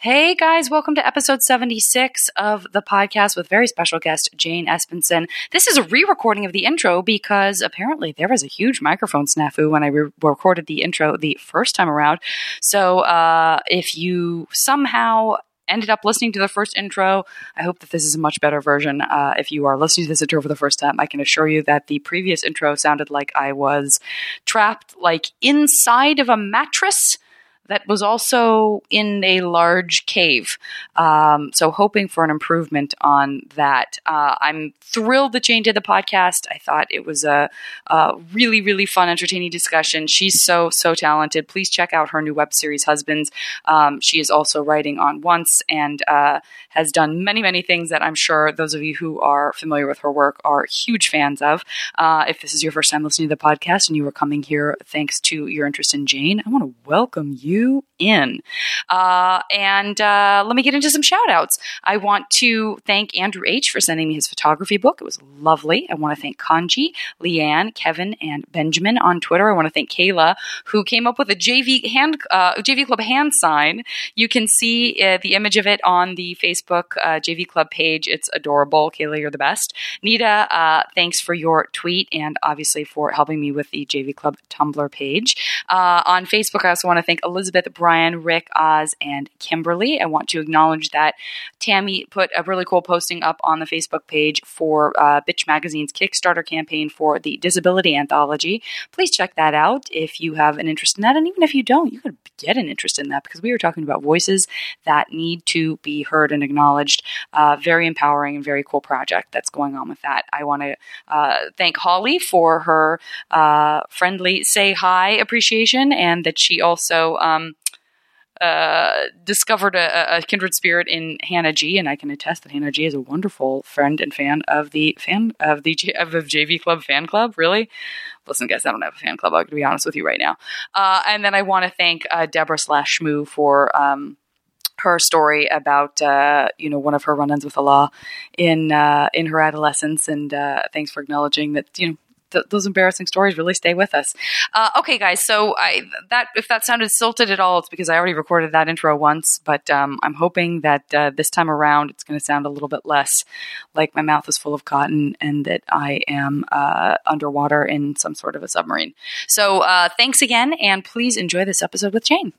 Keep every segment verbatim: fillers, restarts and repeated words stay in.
Hey guys, welcome to episode seventy-six of the podcast with very special guest Jane Espenson. This is a re-recording of the intro because apparently there was a huge microphone snafu when I re- recorded the intro the first time around. So uh, if you somehow ended up listening to the first intro, I hope that this is a much better version. Uh, if you are listening to this intro for the first time, I can assure you that the previous intro sounded like I was trapped like inside of a mattress that was also in a large cave. Um, so hoping for an improvement on that. Uh, I'm thrilled that Jane did the podcast. I thought it was a, a really, really fun, entertaining discussion. She's so, so talented. Please check out her new web series, Husbands. Um, she is also writing on Once and uh, has done many, many things that I'm sure those of you who are familiar with her work are huge fans of. Uh, if this is your first time listening to the podcast and you are coming here thanks to your interest in Jane, I want to welcome you in. Uh, and uh, let me get into some shout outs. I want to thank Andrew H. for sending me his photography book. It was lovely. I want to thank Kanji, Leanne, Kevin, and Benjamin on Twitter. I want to thank Kayla, who came up with a J V hand, uh, J V Club hand sign. You can see uh, the image of it on the Facebook uh, J V Club page. It's adorable. Kayla, you're the best. Nita, uh, thanks for your tweet and obviously for helping me with the J V Club Tumblr page. Uh, on Facebook, I also want to thank Elizabeth. Elizabeth, Brian, Rick, Oz, and Kimberly. I want to acknowledge that Tammy put a really cool posting up on the Facebook page for uh, Bitch Magazine's Kickstarter campaign for the Disability Anthology. Please check that out if you have an interest in that. And even if you don't, you could get an interest in that because we were talking about voices that need to be heard and acknowledged. Uh, very empowering and very cool project that's going on with that. I want to uh, thank Holly for her uh, friendly say hi appreciation and that she also um, Um, uh, discovered a, a kindred spirit in Hannah G, and I can attest that Hannah G is a wonderful friend and fan of the fan of the of, of J V Club fan club. Really, listen, guys, I don't have a fan club. I'm going to be honest with you right now. Uh, and then I want to thank uh, Deborah slash Shmoo for um, her story about uh, you know one of her run-ins with the law in uh, in her adolescence, and uh, thanks for acknowledging that you know. Th- those embarrassing stories really stay with us. Uh, okay, guys. So I that if that sounded silted at all, it's because I already recorded that intro once. But um, I'm hoping that uh, this time around, it's going to sound a little bit less like my mouth is full of cotton and that I am uh, underwater in some sort of a submarine. So uh, thanks again, and please enjoy this episode with Jane.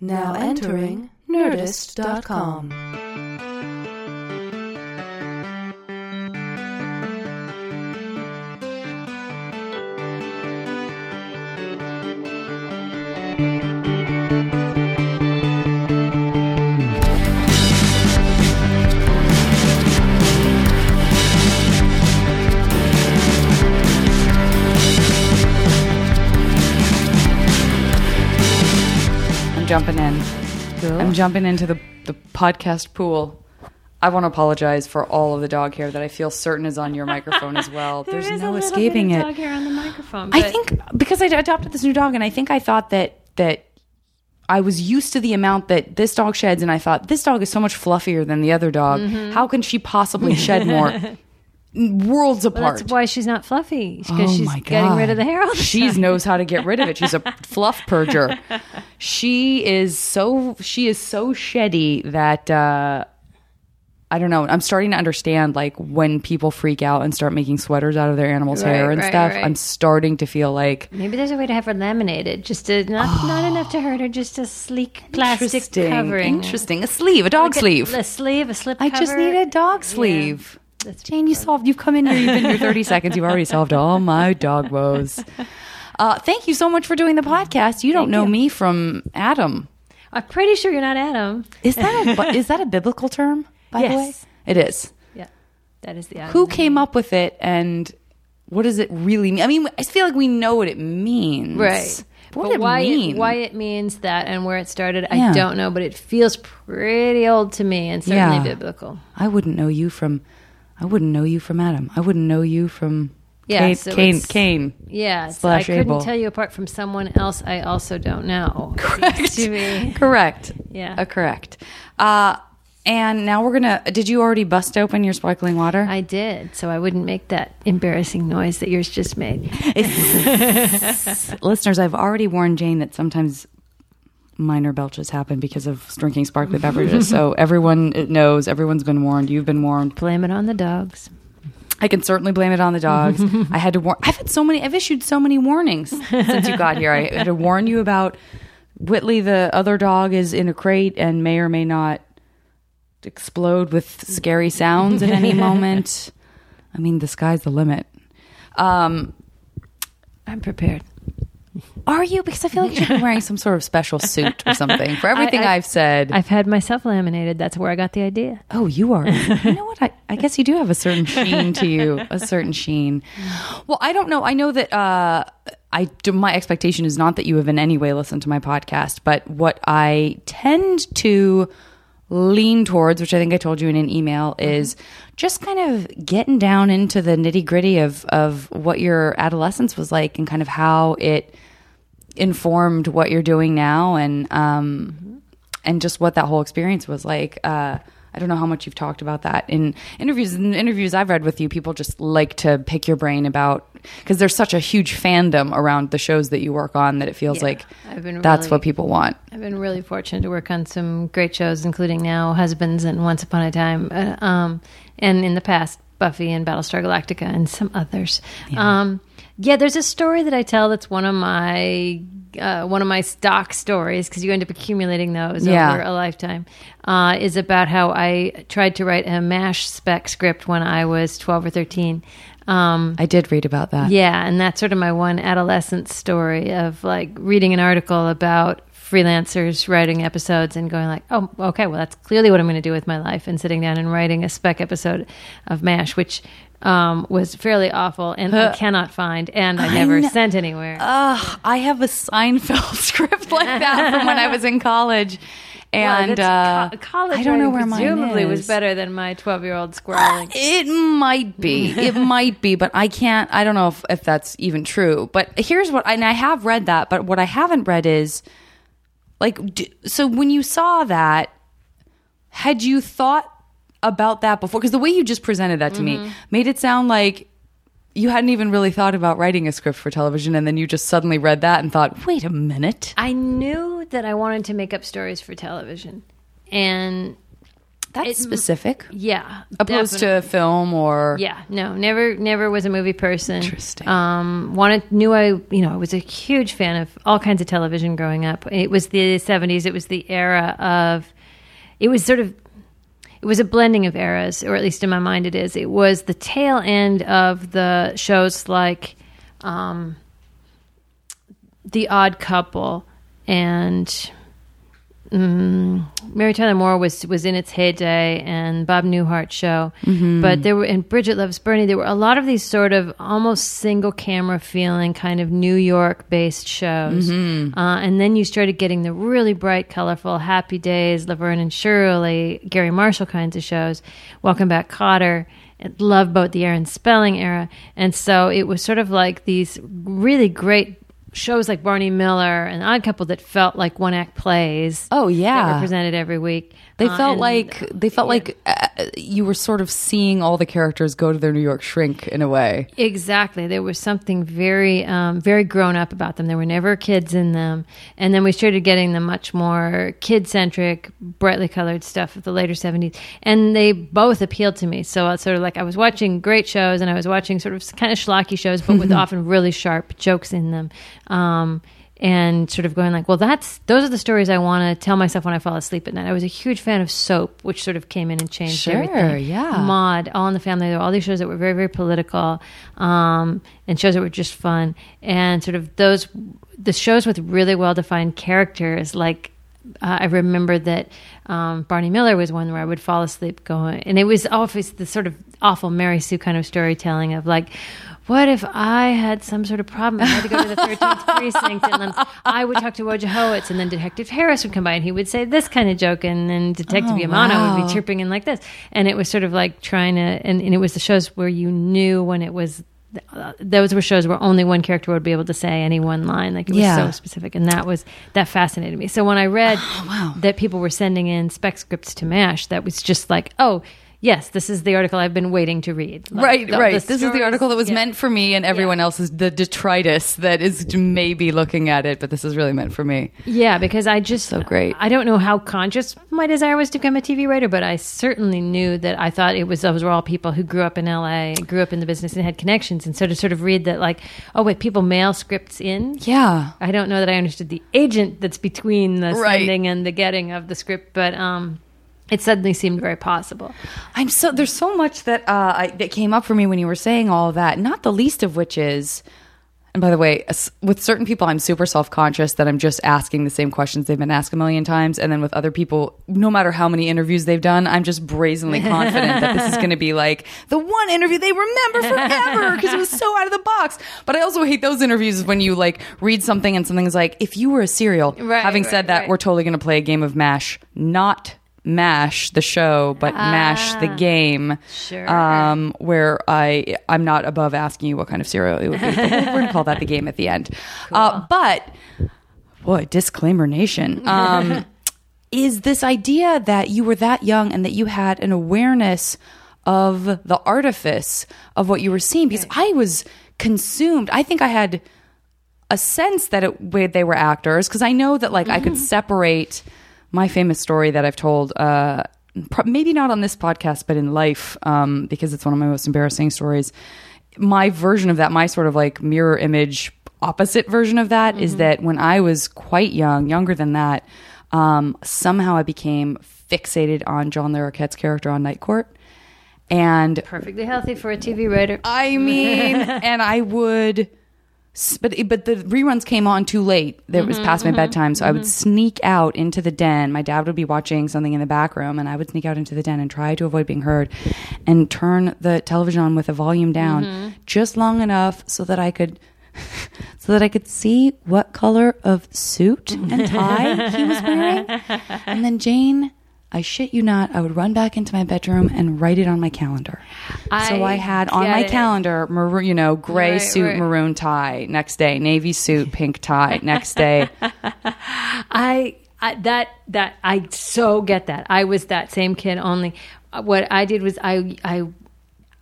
Now entering Nerdist dot com. I'm jumping in. Cool. I'm jumping into the, the podcast pool. I want to apologize for all of the dog hair that I feel certain is on your microphone as well. there There's is no a escaping bit of it. Dog hair on the microphone. But I think because I adopted this new dog, and I think I thought that that I was used to the amount that this dog sheds, and I thought this dog is so much fluffier than the other dog. Mm-hmm. How can she possibly shed more? Worlds apart. Well, that's why she's not fluffy. Because oh she's my God. Getting rid of the hair all the She time. Knows how to get rid of it. She's a fluff purger. She is so she is so sheddy that uh, I don't know. I'm starting to understand like when people freak out and start making sweaters out of their animals' right, hair and right, stuff. Right. I'm starting to feel like maybe there's a way to have her laminated, just to not oh, not enough to hurt her, just a sleek plastic covering. Interesting, a sleeve, a dog like sleeve, a, a sleeve, a slip. I cover. Just need a dog sleeve. Yeah. That's Jane, you solved. You've come in here. You've been here thirty seconds. You've already solved all my dog woes. Uh, thank you so much for doing the podcast. You don't thank know you. Me from Adam. I'm pretty sure you're not Adam. Is that a, is that a biblical term? By yes. the way, it is. Yeah, that is the Adam. Who came up with it, and what does it really mean? I mean, I feel like we know what it means, right? What but why it mean? It, why it means that and where it started, yeah. I don't know, but it feels pretty old to me, and certainly yeah. biblical. I wouldn't know you from. I wouldn't know you from Adam. I wouldn't know you from yeah, Cain, so Cain, Cain yeah, slash Abel. I couldn't tell you apart from someone else I also don't know. Correct. To me. Correct. Yeah. Uh, correct. Uh, and now we're going to... Did you already bust open your sparkling water? I did, so I wouldn't make that embarrassing noise that yours just made. Listeners, I've already warned Jane that sometimes... minor belches happen because of drinking sparkly beverages. So everyone knows, everyone's been warned, you've been warned. Blame it on the dogs. I can certainly blame it on the dogs. I had to warn. I've had so many. I've issued so many warnings since you got here. I had to warn you about Whitley. The other dog is in a crate and may or may not explode with scary sounds at any moment. I mean, the sky's the limit. Um, I'm prepared. Are you? Because I feel like you're wearing some sort of special suit or something for everything I, I, I've said. I've had myself laminated. That's where I got the idea. Oh, you are. You know what? I, I guess you do have a certain sheen to you, a certain sheen. Well, I don't know. I know that uh, I do, my expectation is not that you have in any way listened to my podcast, but what I tend to lean towards, which I think I told you in an email, is just kind of getting down into the nitty gritty of, of what your adolescence was like and kind of how it informed what you're doing now and um, mm-hmm. and just what that whole experience was like. Uh, I don't know how much you've talked about that in interviews. In interviews I've read with you, people just like to pick your brain about, because there's such a huge fandom around the shows that you work on that it feels yeah, like that's really what people want. I've been really fortunate to work on some great shows, including now Husbands and Once Upon a Time, uh, um, and in the past, Buffy and Battlestar Galactica and some others. Yeah. Um, yeah, there's a story that I tell that's one of my uh, one of my stock stories, because you end up accumulating those yeah. over a lifetime, uh, is about how I tried to write a MASH spec script when I was twelve or thirteen. Um, I did read about that. Yeah, and that's sort of my one adolescent story of like reading an article about freelancers writing episodes and going like, oh, okay, well, that's clearly what I'm going to do with my life, and sitting down and writing a spec episode of MASH, which um, was fairly awful and uh, I cannot find, and I never I sent anywhere. Uh, I have a Seinfeld script like that from when I was in college. And wow, uh, co- college, I don't know where mine is. Presumably was better than my twelve-year-old squirreling. It might be. It might be, but I can't. I don't know if, if that's even true. But here's what, and I have read that, but what I haven't read is, like, do, so when you saw that, had you thought about that before? Because the way you just presented that to mm-hmm. me made it sound like you hadn't even really thought about writing a script for television, and then you just suddenly read that and thought, wait a minute. I knew that I wanted to make up stories for television. And that's it, specific. Yeah. Opposed definitely. To film or... Yeah. No, never never was a movie person. Interesting. Um, wanted, knew I, you know, I was a huge fan of all kinds of television growing up. It was the seventies. It was the era of... It was sort of... It was a blending of eras, or at least in my mind it is. It was the tail end of the shows like um, The Odd Couple and um, Mary Tyler Moore was was in its heyday, and Bob Newhart show. Mm-hmm. But there were, and Bridget Loves Bernie, there were a lot of these sort of almost single camera feeling kind of New York based shows. Mm-hmm. Uh, and then you started getting the really bright, colorful Happy Days, Laverne and Shirley, Gary Marshall kinds of shows, Welcome Back Kotter, Love Boat, the Aaron Spelling era. And so it was sort of like these really great shows like Barney Miller and Odd Couple that felt like one act plays. Oh yeah, that were presented every week. They uh, felt and, like they felt yeah. like uh, you were sort of seeing all the characters go to their New York shrink in a way. Exactly, there was something very, um, very grown up about them. There were never kids in them, and then we started getting the much more kid centric, brightly colored stuff of the later seventies, and they both appealed to me. So it's sort of like I was watching great shows, and I was watching sort of kind of schlocky shows, but with often really sharp jokes in them. Um, and sort of going like, well, that's those are the stories I want to tell myself when I fall asleep at night. I was a huge fan of Soap, which sort of came in and changed sure, everything. Yeah. Maude, All in the Family. There were all these shows that were very, very political, um, and shows that were just fun. And sort of those, the shows with really well-defined characters, like Uh, I remember that um, Barney Miller was one where I would fall asleep going, and it was always the sort of awful Mary Sue kind of storytelling of like, what if I had some sort of problem? I had to go to the thirteenth precinct, and then I would talk to Wojciechowicz, and then Detective Harris would come by, and he would say this kind of joke, and then Detective oh, Yamano wow. would be chirping in like this, and it was sort of like trying to, and, and it was the shows where you knew when it was. Those were shows where only one character would be able to say any one line. Like it was yeah. so specific, and that was that fascinated me. So when I read oh, wow. that people were sending in spec scripts to MASH, that was just like, oh, yes, this is the article I've been waiting to read. Like, right, the, right. The this is the article that was yeah. meant for me, and everyone yeah. else is the detritus that is maybe looking at it, but this is really meant for me. Yeah, because I just... so great. I don't know how conscious my desire was to become a T V writer, but I certainly knew that I thought it was those were all people who grew up in L A, grew up in the business and had connections, and so to sort of read that like, oh wait, people mail scripts in? Yeah. I don't know that I understood the agent that's between the right. sending and the getting of the script, but... um. It suddenly seemed very possible. I'm so there's so much that uh, I, that came up for me when you were saying all of that. Not the least of which is, and by the way, with certain people, I'm super self-conscious that I'm just asking the same questions they've been asked a million times. And then with other people, no matter how many interviews they've done, I'm just brazenly confident that this is going to be like the one interview they remember forever because it was so out of the box. But I also hate those interviews when you like read something and something's like, if you were a serial, right, having right, said that, right. we're totally going to play a game of MASH, not MASH the show but ah, MASH the game, sure. um where i i'm not above asking you what kind of cereal it would be, but we're gonna call that the game at the end. Cool. uh but boy, disclaimer nation, um is this idea that you were that young and that you had an awareness of the artifice of what you were seeing, because right. I was consumed. I think I had a sense that it they were actors, because I know that like mm-hmm. I could separate my famous story that I've told, uh, pro- maybe not on this podcast, but in life, um, because it's one of my most embarrassing stories. My version of that, my sort of like mirror image opposite version of that mm-hmm. is that when I was quite young, younger than that, um, somehow I became fixated on John Le Roquette's character on Night Court. And perfectly healthy for a T V writer. I mean, and I would... But but the reruns came on too late. It mm-hmm, was past my mm-hmm, bedtime, so mm-hmm. I would sneak out into the den. My dad would be watching something in the back room, and I would sneak out into the den and try to avoid being heard and turn the television on with the volume down mm-hmm. just long enough so that I could... so that I could see what color of suit and tie he was wearing. And then Jane... I shit you not, I would run back into my bedroom and write it on my calendar. I so I had on my it. calendar, mar- you know, gray right, suit, right. maroon tie. Next day, navy suit, pink tie. Next day. I, I that that I so get that. I was that same kid. Only what I did was I I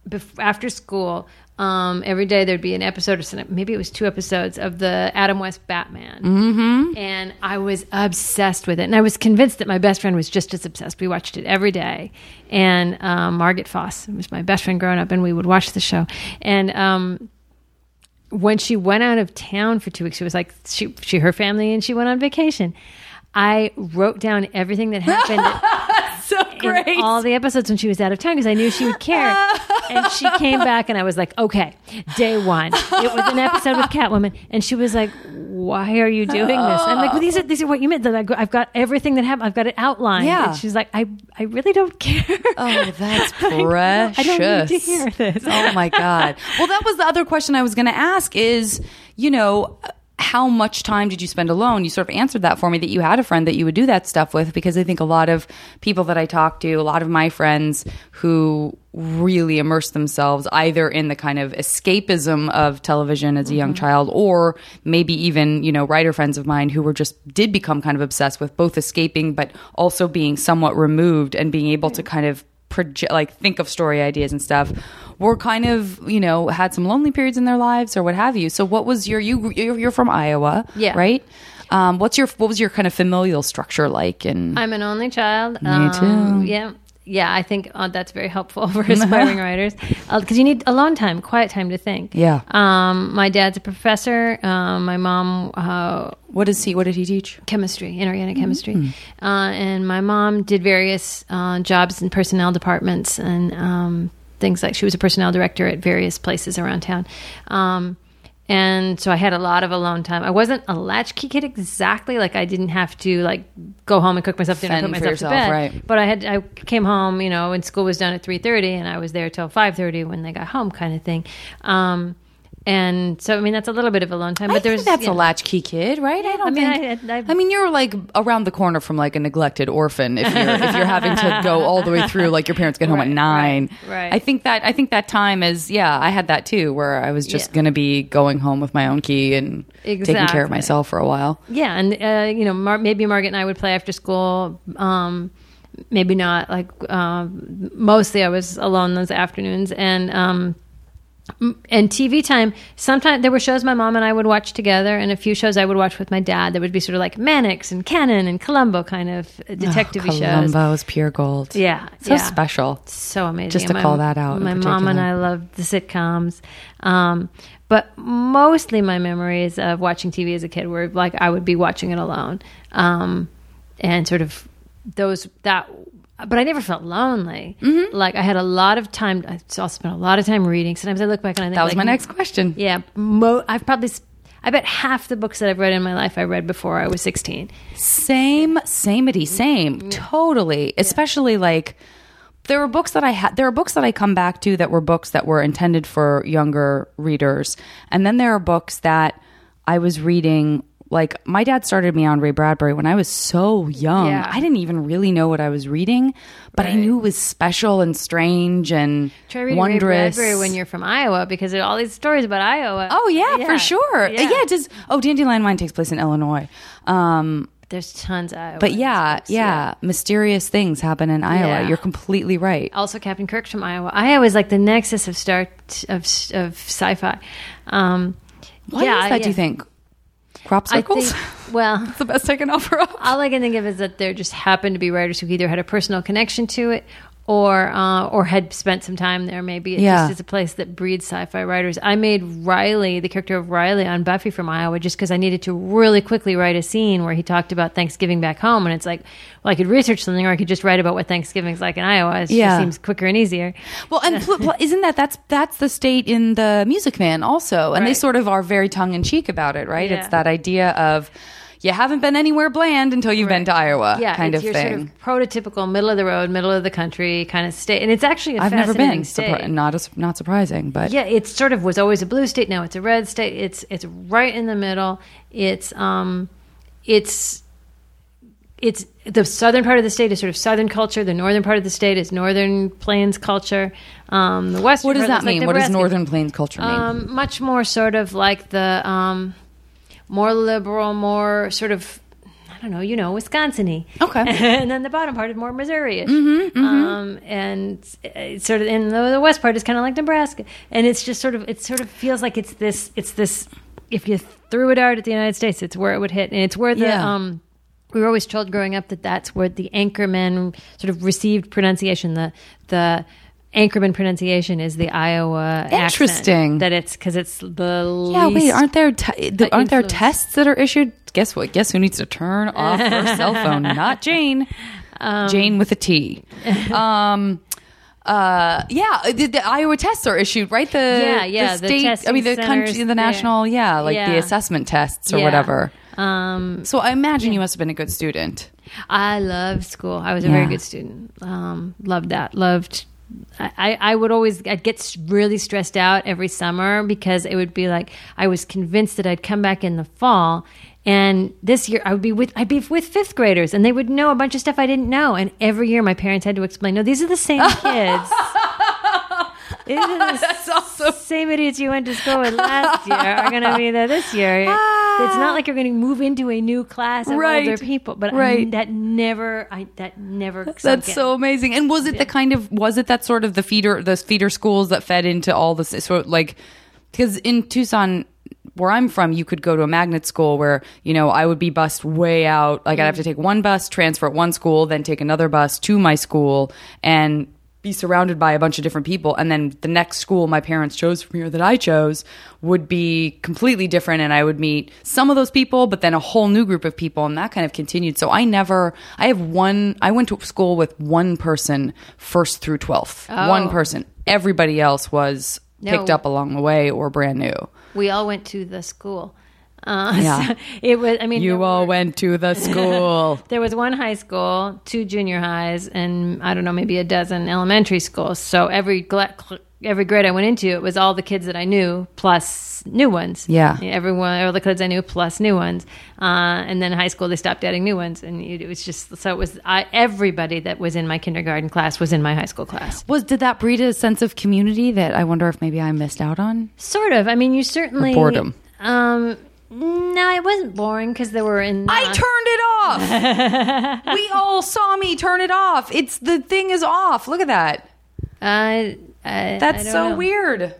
bef- after school. Um, every day there'd be an episode or something, maybe it was two episodes of the Adam West Batman. Mm-hmm. And I was obsessed with it. And I was convinced that my best friend was just as obsessed. We watched it every day. And um, Margaret Foss was my best friend growing up, and we would watch the show. And um, when she went out of town for two weeks, she was like, she, she her family, and she went on vacation. I wrote down everything that happened. So great. In all the episodes when she was out of town, because I knew she would care. And she came back and I was like, okay, day one. It was an episode with Catwoman. And she was like, why are you doing this? I'm like, well, these are these are what you meant. That I've got everything that happened. I've got it outlined. Yeah. And she's like, I I really don't care. Oh, that's precious. I don't need to hear this. Oh my God. Well, that was the other question I was going to ask is, you know, how much time did you spend alone? You sort of answered that for me, that you had a friend that you would do that stuff with, because I think a lot of people that I talk to, a lot of my friends who really immerse themselves either in the kind of escapism of television as a mm-hmm. young child, or maybe even, you know, writer friends of mine who were just did become kind of obsessed with both escaping but also being somewhat removed and being able to kind of project, like think of story ideas and stuff, were kind of, you know, had some lonely periods in their lives or what have you. So what was your, you you're from Iowa, yeah, right? Um, what's your, what was your kind of familial structure like? And I'm an only child. Me um, too. Yeah. Yeah, I think uh, that's very helpful for aspiring writers, because uh, you need alone time, quiet time to think. Yeah. Um, my dad's a professor. Uh, my mom. Uh, what does he? What did he teach? Chemistry, inorganic mm-hmm. chemistry. Uh, and my mom did various uh, jobs in personnel departments and um, things like she was a personnel director at various places around town. Um, And so I had a lot of alone time. I wasn't a latchkey kid exactly. Like I didn't have to like go home and cook myself dinner and put myself yourself, to bed. Right. But I had I came home, you know, and school was done at three thirty, and I was there till five thirty when they got home, kind of thing. Um, and so I mean that's a little bit of alone time. But I there's think that's you know, a latchkey kid, right? Yeah, I don't I mean, think. I, I, I mean you're like around the corner from like a neglected orphan if you're if you're having to go all the way through like your parents get home right, at nine. Right, right. I think that I think that time is yeah. I had that too, where I was just yeah. going to be going home with my own key and exactly. taking care of myself for a while. Yeah, and uh, you know Mar- maybe Margaret and I would play after school. Um, maybe not. Like uh, mostly I was alone those afternoons. And um, and T V time, sometimes there were shows my mom and I would watch together, and a few shows I would watch with my dad. There would be sort of like Mannix and Cannon and Columbo kind of detective-y oh, shows. Columbo is pure gold. Yeah. So yeah. special. So amazing. Just to my, call that out. My mom and I loved the sitcoms. Um, but mostly my memories of watching T V as a kid were like I would be watching it alone. Um, and sort of those, that... But I never felt lonely. Mm-hmm. Like I had a lot of time. I also spent a lot of time reading. Sometimes I look back and I think that was like, my next question. Yeah, mo- I've probably. Sp- I bet half the books that I've read in my life I read before I was sixteen. Same, samity, same, mm-hmm. totally. Yeah. Especially like there were books that I had. There are books that I come back to that were books that were intended for younger readers, and then there are books that I was reading. Like, my dad started me on Ray Bradbury when I was so young. Yeah. I didn't even really know what I was reading, but right. I knew it was special and strange and Try reading wondrous. Ray Bradbury when you're from Iowa, because there are all these stories about Iowa. Oh, yeah, yeah. for sure. Yeah, yeah just, oh, Dandelion Wine takes place in Illinois. Um, There's tons of Iowa. But yeah, books, yeah, yeah, mysterious things happen in Iowa. Yeah. You're completely right. Also, Captain Kirk's from Iowa. Iowa is like the nexus of, star t- of, of sci-fi. Um, Why yeah, is that, yeah. do you think? Crop circles? I think, well, that's the best I can offer up. All I can think of is that there just happened to be writers who either had a personal connection to it or uh, or had spent some time there. Maybe it yeah. just is a place that breeds sci-fi writers. I made Riley, the character of Riley on Buffy from Iowa, just because I needed to really quickly write a scene where he talked about Thanksgiving back home. And it's like, well, I could research something, or I could just write about what Thanksgiving's like in Iowa. It yeah. just seems quicker and easier. Well, and pl- pl- isn't that, that's that's the state in The Music Man also. And right. they sort of are very tongue-in-cheek about it, right? Yeah. It's that idea of... You haven't been anywhere bland until you've right. been to Iowa, yeah, kind of thing. Yeah, it's your sort of prototypical middle of the road, middle of the country kind of state. And it's actually a I've fascinating never been. state. Surpri- not, a, not surprising, but... Yeah, it sort of was always a blue state. Now it's a red state. It's it's right in the middle. It's um, it's it's the southern part of the state is sort of southern culture. The northern part of the state is northern plains culture. Um, the western What does that mean? Like what does northern plains culture mean? Um, much more sort of like the... Um, more liberal, more sort of, I don't know, you know, Wisconsin-y. Okay. And then the bottom part is more Missouri-ish. Mm-hmm, mm-hmm. Um, and it's sort of, and the west part is kind of like Nebraska. And it's just sort of, it sort of feels like it's this, it's this, if you threw a dart at the United States, it's where it would hit. And it's where the, yeah. um, we were always told growing up that that's where the Anchorman sort of received pronunciation, the, the, Anchorman pronunciation is the Iowa Interesting. accent. That it's because it's the yeah. Least wait, aren't there te- the, aren't there tests that are issued? Guess what? Guess who needs to turn off her cell phone? Not Jane. Um, Jane with a T. Um, uh, yeah, the, the Iowa tests are issued, right? The yeah, yeah, the state. The I mean, the centers, country, the national. Yeah, yeah like yeah. the assessment tests or yeah. whatever. Um, so I imagine yeah. you must have been a good student. I loved school. I was a yeah. very good student. Um, loved that. Loved. I, I would always I'd get really stressed out every summer because it would be like I was convinced that I'd come back in the fall, and this year I would be with I'd be with fifth graders and they would know a bunch of stuff I didn't know, and every year my parents had to explain, no, these are the same kids. These are the That's awesome. same idiots you went to school with last year are going to be there this year. Ah. It's not like you're going to move into a new class of right. older people. But right. I, that never, I that never. That's in. so amazing. And was it yeah. the kind of was it that sort of the feeder the feeder schools that fed into all this sort of like because in Tucson. Where I'm from, you could go to a magnet school where, you know, I would be bused way out. Like mm-hmm. I'd have to take one bus, transfer at one school, then take another bus to my school and be surrounded by a bunch of different people. And then the next school my parents chose from here that I chose would be completely different. And I would meet some of those people, but then a whole new group of people. And that kind of continued. So I never, I have one, I went to school with one person first through twelfth. Oh. One person. Everybody else was no. picked up along the way or brand new. We all went to the school. Uh, yeah. So it was. I mean, you all were, went to the school. There was one high school, two junior highs, and I don't know, maybe a dozen elementary schools. So every every grade I went into, it was all the kids that I knew plus new ones. Yeah, everyone, all the kids I knew plus new ones. Uh, and then high school, they stopped adding new ones, and it, it was just so it was. I, everybody that was in my kindergarten class was in my high school class. Was did that breed a sense of community that I wonder if maybe I missed out on? Sort of. I mean, you certainly or boredom. Um, No, it wasn't boring because there were in... I turned it off! We all saw me turn it off. It's the thing is off. Look at that. Uh, I, That's I so know. weird.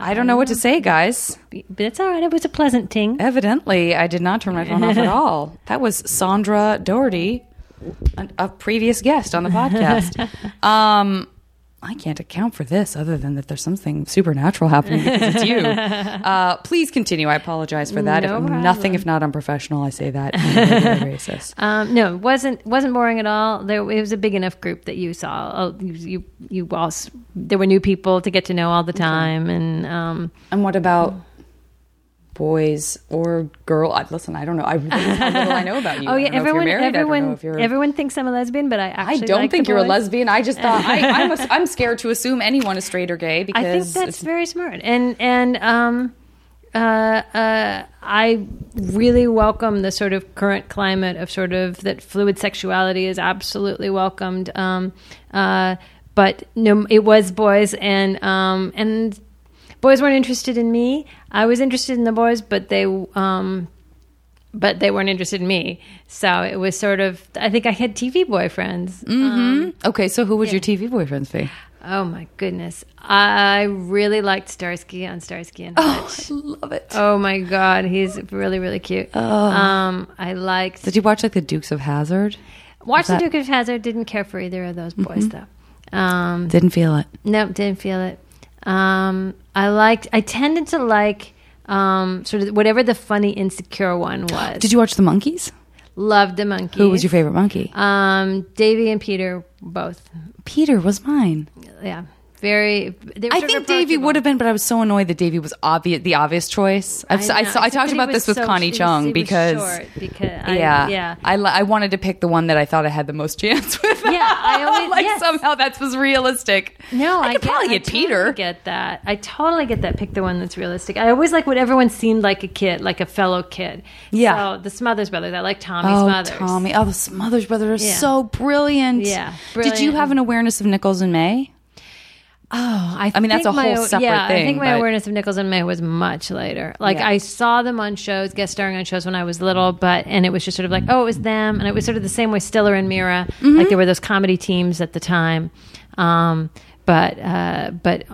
I don't know what to say, guys. But it's all right. It was a pleasant ting. Evidently, I did not turn my phone off at all. That was Sandra Doherty, a previous guest on the podcast. Um, I can't account for this other than that there's something supernatural happening because it's you. Uh, please continue. I apologize for that. No if, nothing if not unprofessional, I say that. Racist. Um, no, it wasn't, wasn't boring at all. There, it was a big enough group that you saw. Oh, you, you, you all, there were new people to get to know all the time. Okay. And um, and what about boys or girls? Listen, I don't know. I really how little I know about you. Oh yeah, everyone, married, everyone, everyone thinks I'm a lesbian, but I actually I don't like think you're boys. a lesbian. I just thought I, I'm, a, I'm scared to assume anyone is straight or gay because I think that's very smart. And and um, uh, uh, I really welcome the sort of current climate of sort of that fluid sexuality is absolutely welcomed. Um, uh, but no, it was boys and um and. Boys weren't interested in me. I was interested in the boys, but they, um, but they weren't interested in me. So it was sort of. I think I had T V boyfriends. Mm-hmm. Um, okay, so who would yeah. your T V boyfriends be? Oh my goodness, I really liked Starsky on Starsky and Hutch. Oh, I love it. Oh my god, he's really really cute. Oh. Um, I liked. Did you watch like the Dukes of Hazzard? Watched that- the Duke of Hazzard. Didn't care for either of those boys mm-hmm. though. Um, didn't feel it. Nope, didn't feel it. Um, I liked, I tended to like, um, sort of whatever the funny insecure one was. Did you watch The Monkeys? Loved The Monkeys. Who was your favorite monkey? Um, Davy and Peter, both. Peter was mine. Yeah. Very, they were I think Davy would have been, but I was so annoyed that Davy was obvious, the obvious choice. I've, I, I, I, I talked about this with so, Connie Chung because, because I, yeah, yeah. I, I wanted to pick the one that I thought I had the most chance with. Yeah, I always like yes. somehow that was realistic. No, I, I could get, probably get I totally Peter. Get that? I totally get that. Pick the one that's realistic. I always like what everyone seemed like a kid, like a fellow kid. Yeah, so the Smothers Brothers. I like Tommy oh, Smothers. Tommy. Oh, the Smothers Brothers are yeah. so brilliant. Yeah, brilliant. Did you have an awareness of Nichols and May? Oh, I, I mean, think that's a whole my, separate yeah, thing. Yeah, I think my but... awareness of Nichols and May was much later. Like, yeah. I saw them on shows, guest starring on shows when I was little, but, and it was just sort of like, oh, it was them. And it was sort of the same way Stiller and Mira. Mm-hmm. Like, there were those comedy teams at the time. Um, but, uh, but,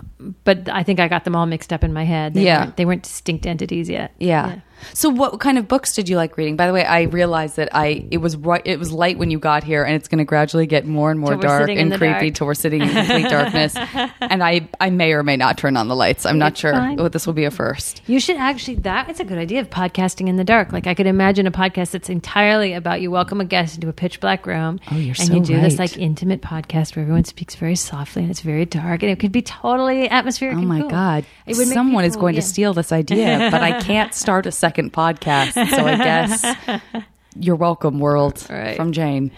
but I think I got them all mixed up in my head. They yeah. Weren't, they weren't distinct entities yet. Yeah. yeah. So what kind of books did you like reading? By the way, I realized that I it was right, it was light when you got here, and it's going to gradually get more and more dark and creepy dark. till we're sitting in complete darkness. And I, I may or may not turn on the lights. I'm it's not sure. Fine. Oh, this will be a first. You should actually that it's a good idea of podcasting in the dark. Like I could imagine a podcast that's entirely about you welcome a guest into a pitch black room, oh, you're and so you do right. this like intimate podcast where everyone speaks very softly and it's very dark, and it could be totally atmospheric. Oh and my cool. god! It would Someone people, is going yeah. to steal this idea, but I can't start a second. Second podcast, so I guess you're welcome, world. Right. From Jane.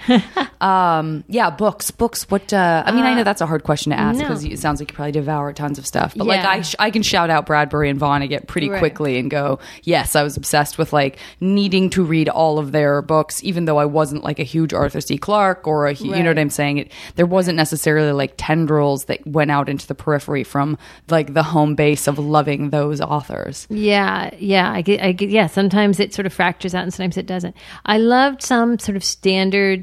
Um, yeah, books, books. What? Uh, I mean, uh, I know that's a hard question to ask because no. it sounds like you probably devour tons of stuff. But yeah. like, I, sh- I can shout out Bradbury and Vonnegut pretty right. quickly and go, yes, I was obsessed with like needing to read all of their books, even though I wasn't like a huge Arthur C. Clarke or a, hu- right. you know what I'm saying? It there wasn't necessarily like tendrils that went out into the periphery from like the home base of loving those authors. Yeah, yeah, I get, I get, yeah. Sometimes it sort of fractures out, and sometimes it doesn't. I loved some sort of standard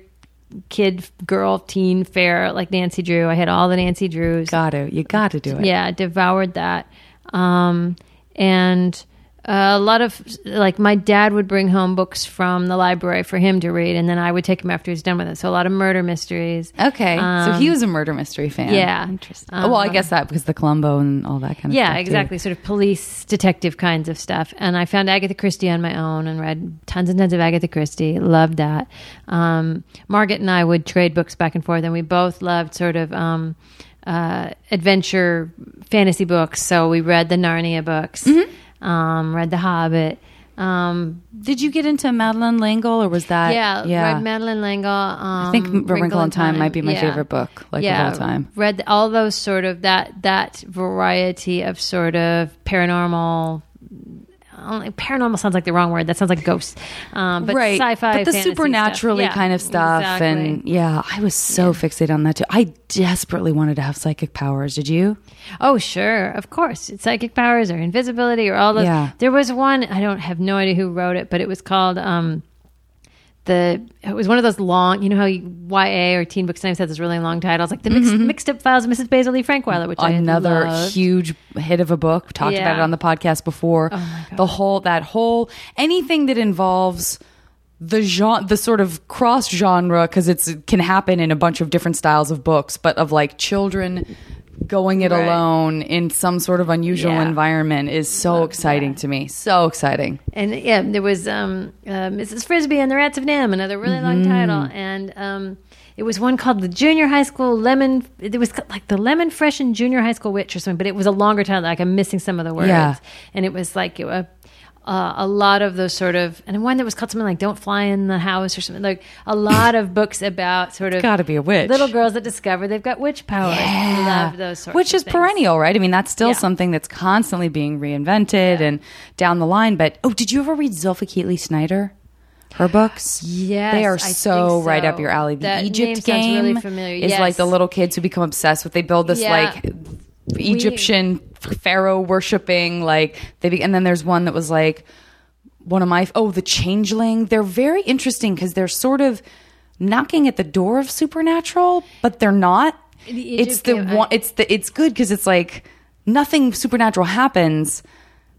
kid, girl, teen fare like Nancy Drew. I had all the Nancy Drews. Got to. You got to do it. Yeah, devoured that. Um, and uh, a lot of, like, my dad would bring home books from the library for him to read, and then I would take him after he was done with it. So a lot of murder mysteries. Okay. Um, so he was a murder mystery fan. Yeah. Interesting. Um, well, I guess that because the Columbo and all that kind of yeah, stuff. Yeah, exactly. Too. Sort of police detective kinds of stuff. And I found Agatha Christie on my own and read tons and tons of Agatha Christie. Loved that. Um, Margaret and I would trade books back and forth, and we both loved sort of... Um, uh, adventure fantasy books. So we read the Narnia books, mm-hmm. um, read The Hobbit. Um, Did you get into Madeline L'Engle, or was that? Yeah, yeah. read Madeline L'Engle. Um, I think Wrinkle, Wrinkle in Time, Time might be my yeah. favorite book, like yeah. of all time. Read all those sort of that that variety of sort of paranormal paranormal sounds like the wrong word. That sounds like ghosts. Um, but right. sci-fi, but the supernaturally yeah. kind of stuff. Exactly. And yeah, I was so yeah. fixated on that too. I desperately wanted to have psychic powers. Did you? Oh, sure. Of course. Psychic powers or invisibility or all those. Yeah. There was one, I don't have no idea who wrote it, but it was called... Um, The, it was one of those long, you know how you, Y A or teen book sometimes had those really long titles, like the mixed, mm-hmm. mixed up Files of Missus Basil E. Frankweiler, which another I another huge hit of a book. We talked yeah. about it on the podcast before. Oh my God. The whole that whole anything that involves the genre, the sort of cross genre, because it can happen in a bunch of different styles of books, but of like children going it right. alone in some sort of unusual yeah. environment is so Love exciting that. to me. So exciting. And yeah, there was um, uh, Missus Frisbee and the Rats of Nam, another really long mm-hmm. title. And um, it was one called The Junior High School Lemon. It was like The Lemon Fresh and Junior High School Witch or something, but it was a longer title. Like I'm missing some of the words. Yeah. And it was like a Uh, a lot of those sort of, and one that was called something like "Don't Fly in the House" or something like. A lot of books about sort of got to be a witch. Little girls that discover they've got witch powers. Yeah. Love those sorts. Which of is things. Perennial, right? I mean, that's still yeah. something that's constantly being reinvented yeah. and down the line. But oh, did you ever read Zilpha Keatley Snyder? Her books, yes, they are so, so right up your alley. The that Egypt Game really familiar. Is yes. like the little kids who become obsessed with. They build this yeah. like. Egyptian we, pharaoh worshipping like they be, and then there's one that was like one of my oh the Changeling. They're very interesting because they're sort of knocking at the door of supernatural, but they're not. The it's the one. It's the it's good because it's like nothing supernatural happens,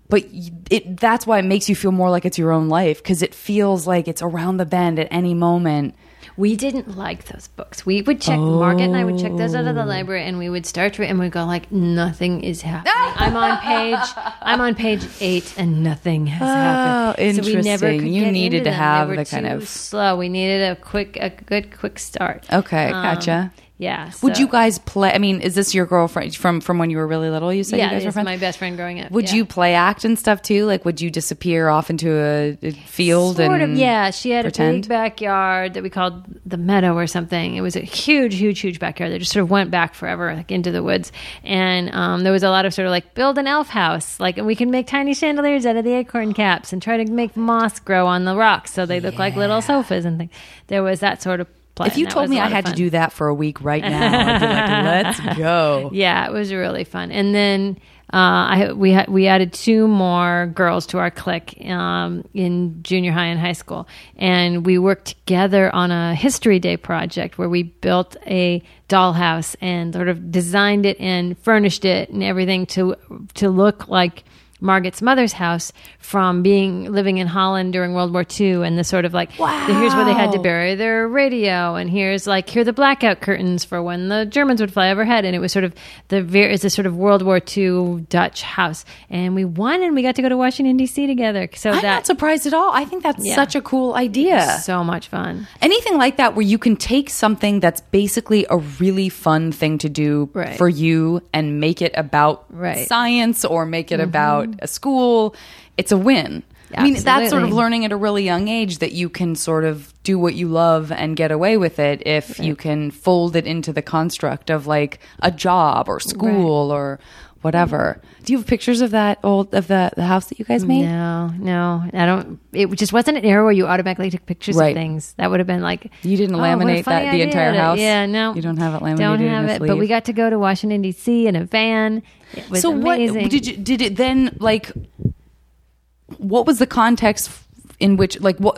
but it that's why it makes you feel more like it's your own life because it feels like it's around the bend at any moment. We didn't like those books. We would check, oh. Margaret and I would check those out of the library and we would start to, and we'd go like, nothing is happening. I'm on page, I'm on page eight and nothing has oh, happened. Interesting. So we never could you get needed into to them. have they were the kind too of slow. We needed a quick, a good quick start. Okay. Um, gotcha. Yeah. So. Would you guys play? I mean, is this your girlfriend from, from when you were really little? You said yeah, you guys were friends? Yeah, my best friend growing up. Would yeah. you play act and stuff too? Like, would you disappear off into a, a field sort and of, yeah, she had pretend? a big backyard that we called the meadow or something. It was a huge, huge, huge backyard that just sort of went back forever, like into the woods. And um, there was a lot of sort of like build an elf house, like, and we can make tiny chandeliers out of the acorn caps and try to make moss grow on the rocks so they look yeah. like little sofas and things. There was that sort of. If you told me I had to do that for a week right now, I'd be like, let's go. Yeah, it was really fun. And then uh, I we ha- we added two more girls to our clique um, in junior high and high school. And we worked together on a History Day project where we built a dollhouse and sort of designed it and furnished it and everything to to look like Margaret's mother's house from being living in Holland during World War Two, and the sort of like wow. the, here's where they had to bury their radio, and here's like here are the blackout curtains for when the Germans would fly overhead, and it was sort of the very is a sort of World War Two Dutch house, and we won, and we got to go to Washington D C together. So I'm that, not surprised at all. I think that's yeah. such a cool idea. So much fun. Anything like that where you can take something that's basically a really fun thing to do right. for you and make it about right. science or make it mm-hmm. about a school, it's a win. Absolutely. I mean, that's sort of learning at a really young age that you can sort of do what you love and get away with it if right. you can fold it into the construct of like a job or school right. or whatever. Mm-hmm. Do you have pictures of that old of the, the house that you guys made? No, no, I don't. It just wasn't an era where you automatically took pictures right. of things. That would have been like you didn't laminate oh, that the entire house. Yeah, no, you don't have it laminated. Don't have in a it. Sleeve. But we got to go to Washington D C in a van. It was so amazing. What did you did it then like? What was the context in which like what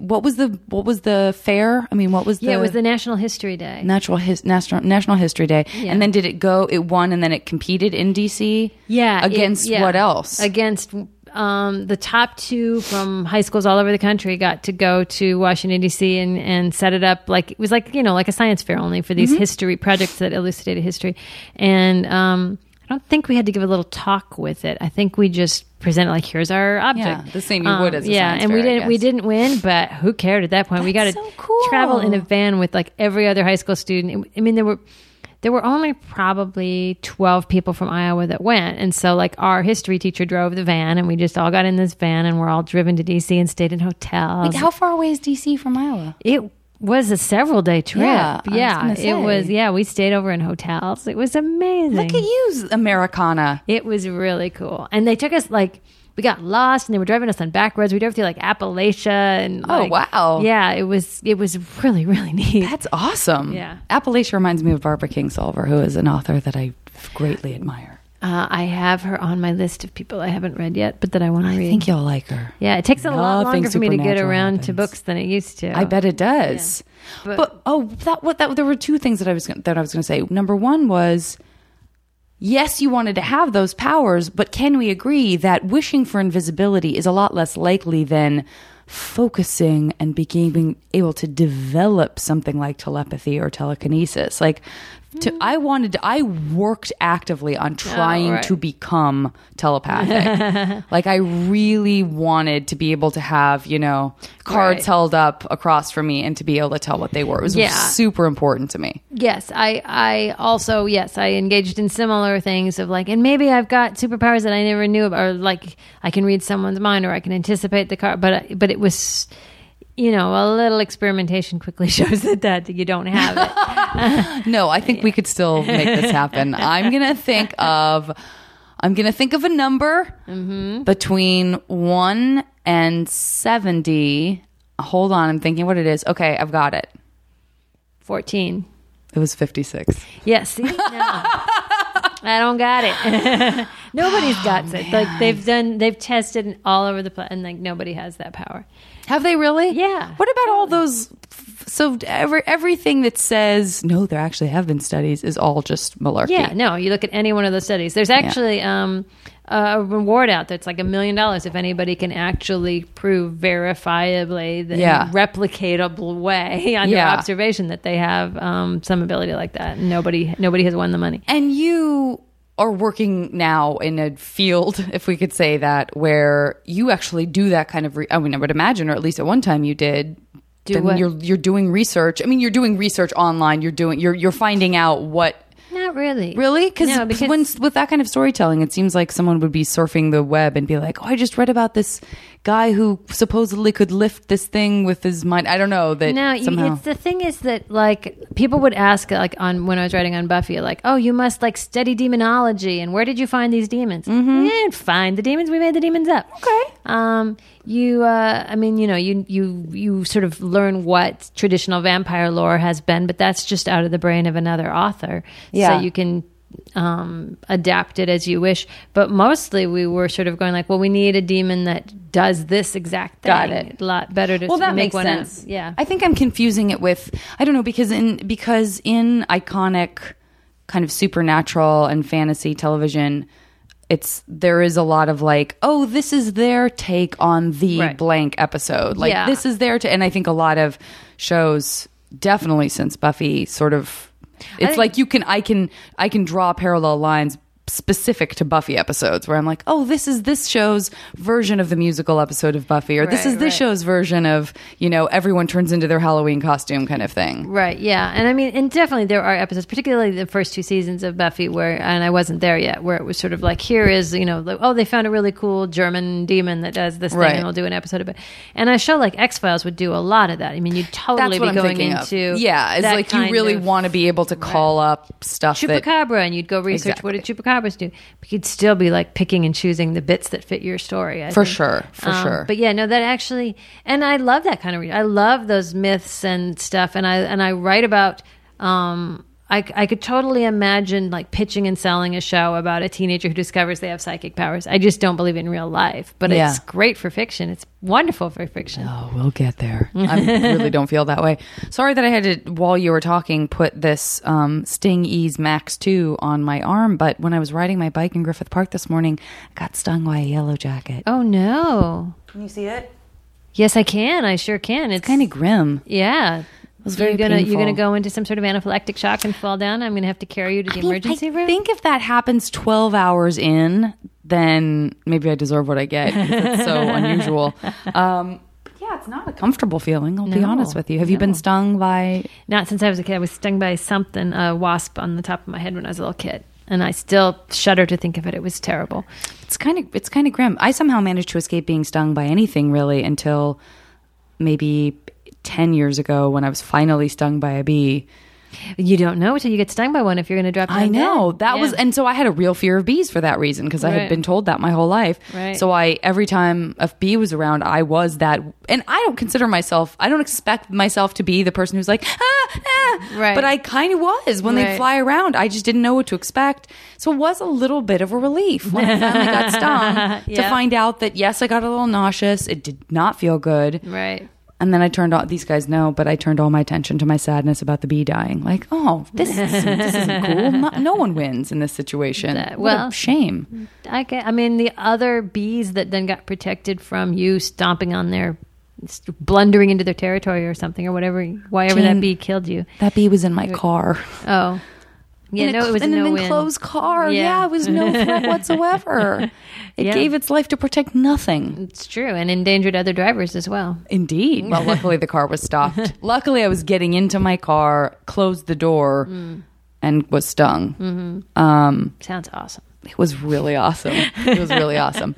what was the what was the fair? I mean, what was the yeah? It was the National History Day. Natural his national National History Day, yeah. and then did it go? It won, and then it competed in D C. Yeah, against it, yeah. what else? Against. Um, the top two from high schools all over the country got to go to Washington D C and, and set it up like it was like you know like a science fair only for these mm-hmm. history projects that elucidated history, and um, I don't think we had to give a little talk with it. I think we just presented like here's our object, yeah, the same you um, would as a yeah, science fair, and we didn't we didn't win, but who cared at that point? That's we got to so cool. travel in a van with like every other high school student. I mean there were. There were only probably twelve people from Iowa that went. And so like our history teacher drove the van and we just all got in this van and we're all driven to D C and stayed in hotels. Wait, how far away is D C from Iowa? It was a several day trip. Yeah. yeah it was. Yeah. We stayed over in hotels. It was amazing. Look at you, Americana. It was really cool. And they took us like we got lost and they were driving us on back roads. We drove through like Appalachia and oh, like, wow. Yeah, it was it was really, really neat. That's awesome. Yeah. Appalachia reminds me of Barbara Kingsolver, who is an author that I greatly admire. Uh, I have her on my list of people I haven't read yet, but that I want to read. I think you'll like her. Yeah, it takes a lot longer for me to get around happens. to books than it used to. I bet it does. Yeah. But, but oh, that what that there were two things that I was that I was going to say. Number one was, yes, you wanted to have those powers, but can we agree that wishing for invisibility is a lot less likely than focusing and being able to develop something like telepathy or telekinesis? Like, to, I wanted to, I worked actively on trying oh, right. to become telepathic. Like, I really wanted to be able to have, you know, cards right. held up across from me and to be able to tell what they were. It was yeah. super important to me. Yes. I, I also, yes, I engaged in similar things of like, and maybe I've got superpowers that I never knew about, or like I can read someone's mind or I can anticipate the card. But, but it was... You know, a little experimentation quickly shows that, that you don't have it. No, I think yeah. we could still make this happen. I'm gonna think of, I'm gonna think of a number mm-hmm. between one and seventy. Hold on, I'm thinking what it is. Okay, I've got it. Fourteen. It was fifty-six. Yes. Yeah, no. I don't got it. Nobody's got oh, it. Man. Like they've done, they've tested all over the place, and like nobody has that power. Have they really? Yeah. What about totally. all those? So every everything that says no, there actually have been studies is all just malarkey. Yeah. No, you look at any one of those studies. There's actually yeah. um, a reward out there. It's like a million dollars if anybody can actually prove verifiably, the yeah. replicatable way under yeah. observation that they have um, some ability like that. Nobody, nobody has won the money. And you are working now in a field, if we could say that, where you actually do that kind of re- I mean, I would imagine, or at least at one time you did. Do then what? You're you're doing research. I mean, you're doing research online. You're doing you're you're finding out what. Not really. Really? No, because when, with that kind of storytelling, it seems like someone would be surfing the web and be like, oh, I just read about this guy who supposedly could lift this thing with his mind. I don't know. That no, somehow. It's, the thing is that like people would ask like on when I was writing on Buffy, like, oh, you must like study demonology. And where did you find these demons? Mm-hmm. We didn't find the demons. We made the demons up. Okay. Um, you, uh, I mean, you know, you, you, you sort of learn what traditional vampire lore has been, but that's just out of the brain of another author. Yeah. So you can um, adapt it as you wish. But mostly we were sort of going like, well, we need a demon that does this exact thing. Got it. A lot better to well, that make makes one sense. Up. Yeah. I think I'm confusing it with, I don't know, because in, because in iconic kind of supernatural and fantasy television, It's there is a lot of like, oh, this is their take on the right. blank episode. Like yeah. this is their take. And I think a lot of shows, definitely since Buffy, sort of, it's I, like you can, I can, I can draw parallel lines specific to Buffy episodes where I'm like, oh, this is this show's version of the musical episode of Buffy, or right, this is this right. show's version of, you know, everyone turns into their Halloween costume kind of thing. Right. Yeah. And I mean, and definitely there are episodes, particularly the first two seasons of Buffy where, and I wasn't there yet, where it was sort of like, here is, you know, like, oh, they found a really cool German demon that does this thing right. and we'll do an episode of it. And a show like X-Files would do a lot of that. I mean, you'd totally be I'm going into of. Yeah. It's like you really of, want to be able to call right. up stuff. Chupacabra that, and you'd go research exactly. what a Chupacabra do, but you'd still be like picking and choosing the bits that fit your story. I for think. sure, for um, sure. But yeah, no, that actually, and I love that kind of. I love those myths and stuff, and I and I write about. Um, I I could totally imagine like pitching and selling a show about a teenager who discovers they have psychic powers. I just don't believe it in real life, but yeah. it's great for fiction. It's wonderful for fiction. Oh, we'll get there. I really don't feel that way. Sorry that I had to, while you were talking, put this um, Sting Ease Max two on my arm, but when I was riding my bike in Griffith Park this morning, I got stung by a yellow jacket. Oh, no. Can you see it? Yes, I can. I sure can. It's, it's kind of grim. Yeah. It was very you're gonna, painful. You're going to go into some sort of anaphylactic shock and fall down? I'm going to have to carry you to the I emergency mean, I room? I think if that happens twelve hours in... then maybe I deserve what I get. It's so unusual. Um, yeah, it's not a comfortable feeling, I'll no, be honest with you. Have no. you been stung by... Not since I was a kid. I was stung by something, a wasp on the top of my head when I was a little kid. And I still shudder to think of it. It was terrible. It's kind of it's kind of grim. I somehow managed to escape being stung by anything, really, until maybe ten years ago when I was finally stung by a bee. You don't know until you get stung by one if you're going to drop down. I know. That yeah. was, and so I had a real fear of bees for that reason, because right. I had been told that my whole life. Right. So I, every time a bee was around, I was that, and I don't consider myself, I don't expect myself to be the person who's like, ah, ah, right. but I kind of was when right. they fly around. I just didn't know what to expect. So it was a little bit of a relief when I finally got stung yeah. to find out that, yes, I got a little nauseous. It did not feel good. Right. And then I turned all, these guys know, but I turned all my attention to my sadness about the bee dying. Like, oh, this isn't, this isn't cool. No, no one wins in this situation. That, well, what a shame. I, I mean, the other bees that then got protected from you stomping on their, blundering into their territory or something or whatever, why ever that bee killed you. That bee was in my car. Oh. Yeah, in no, a, it was in no an enclosed win. car. Yeah. yeah, it was no threat whatsoever. It yeah. gave its life to protect nothing. It's true, and endangered other drivers as well. Indeed. Well, luckily the car was stopped. Luckily, I was getting into my car, closed the door, mm. and was stung. Mm-hmm. Um, Sounds awesome. It was really awesome. It was really awesome.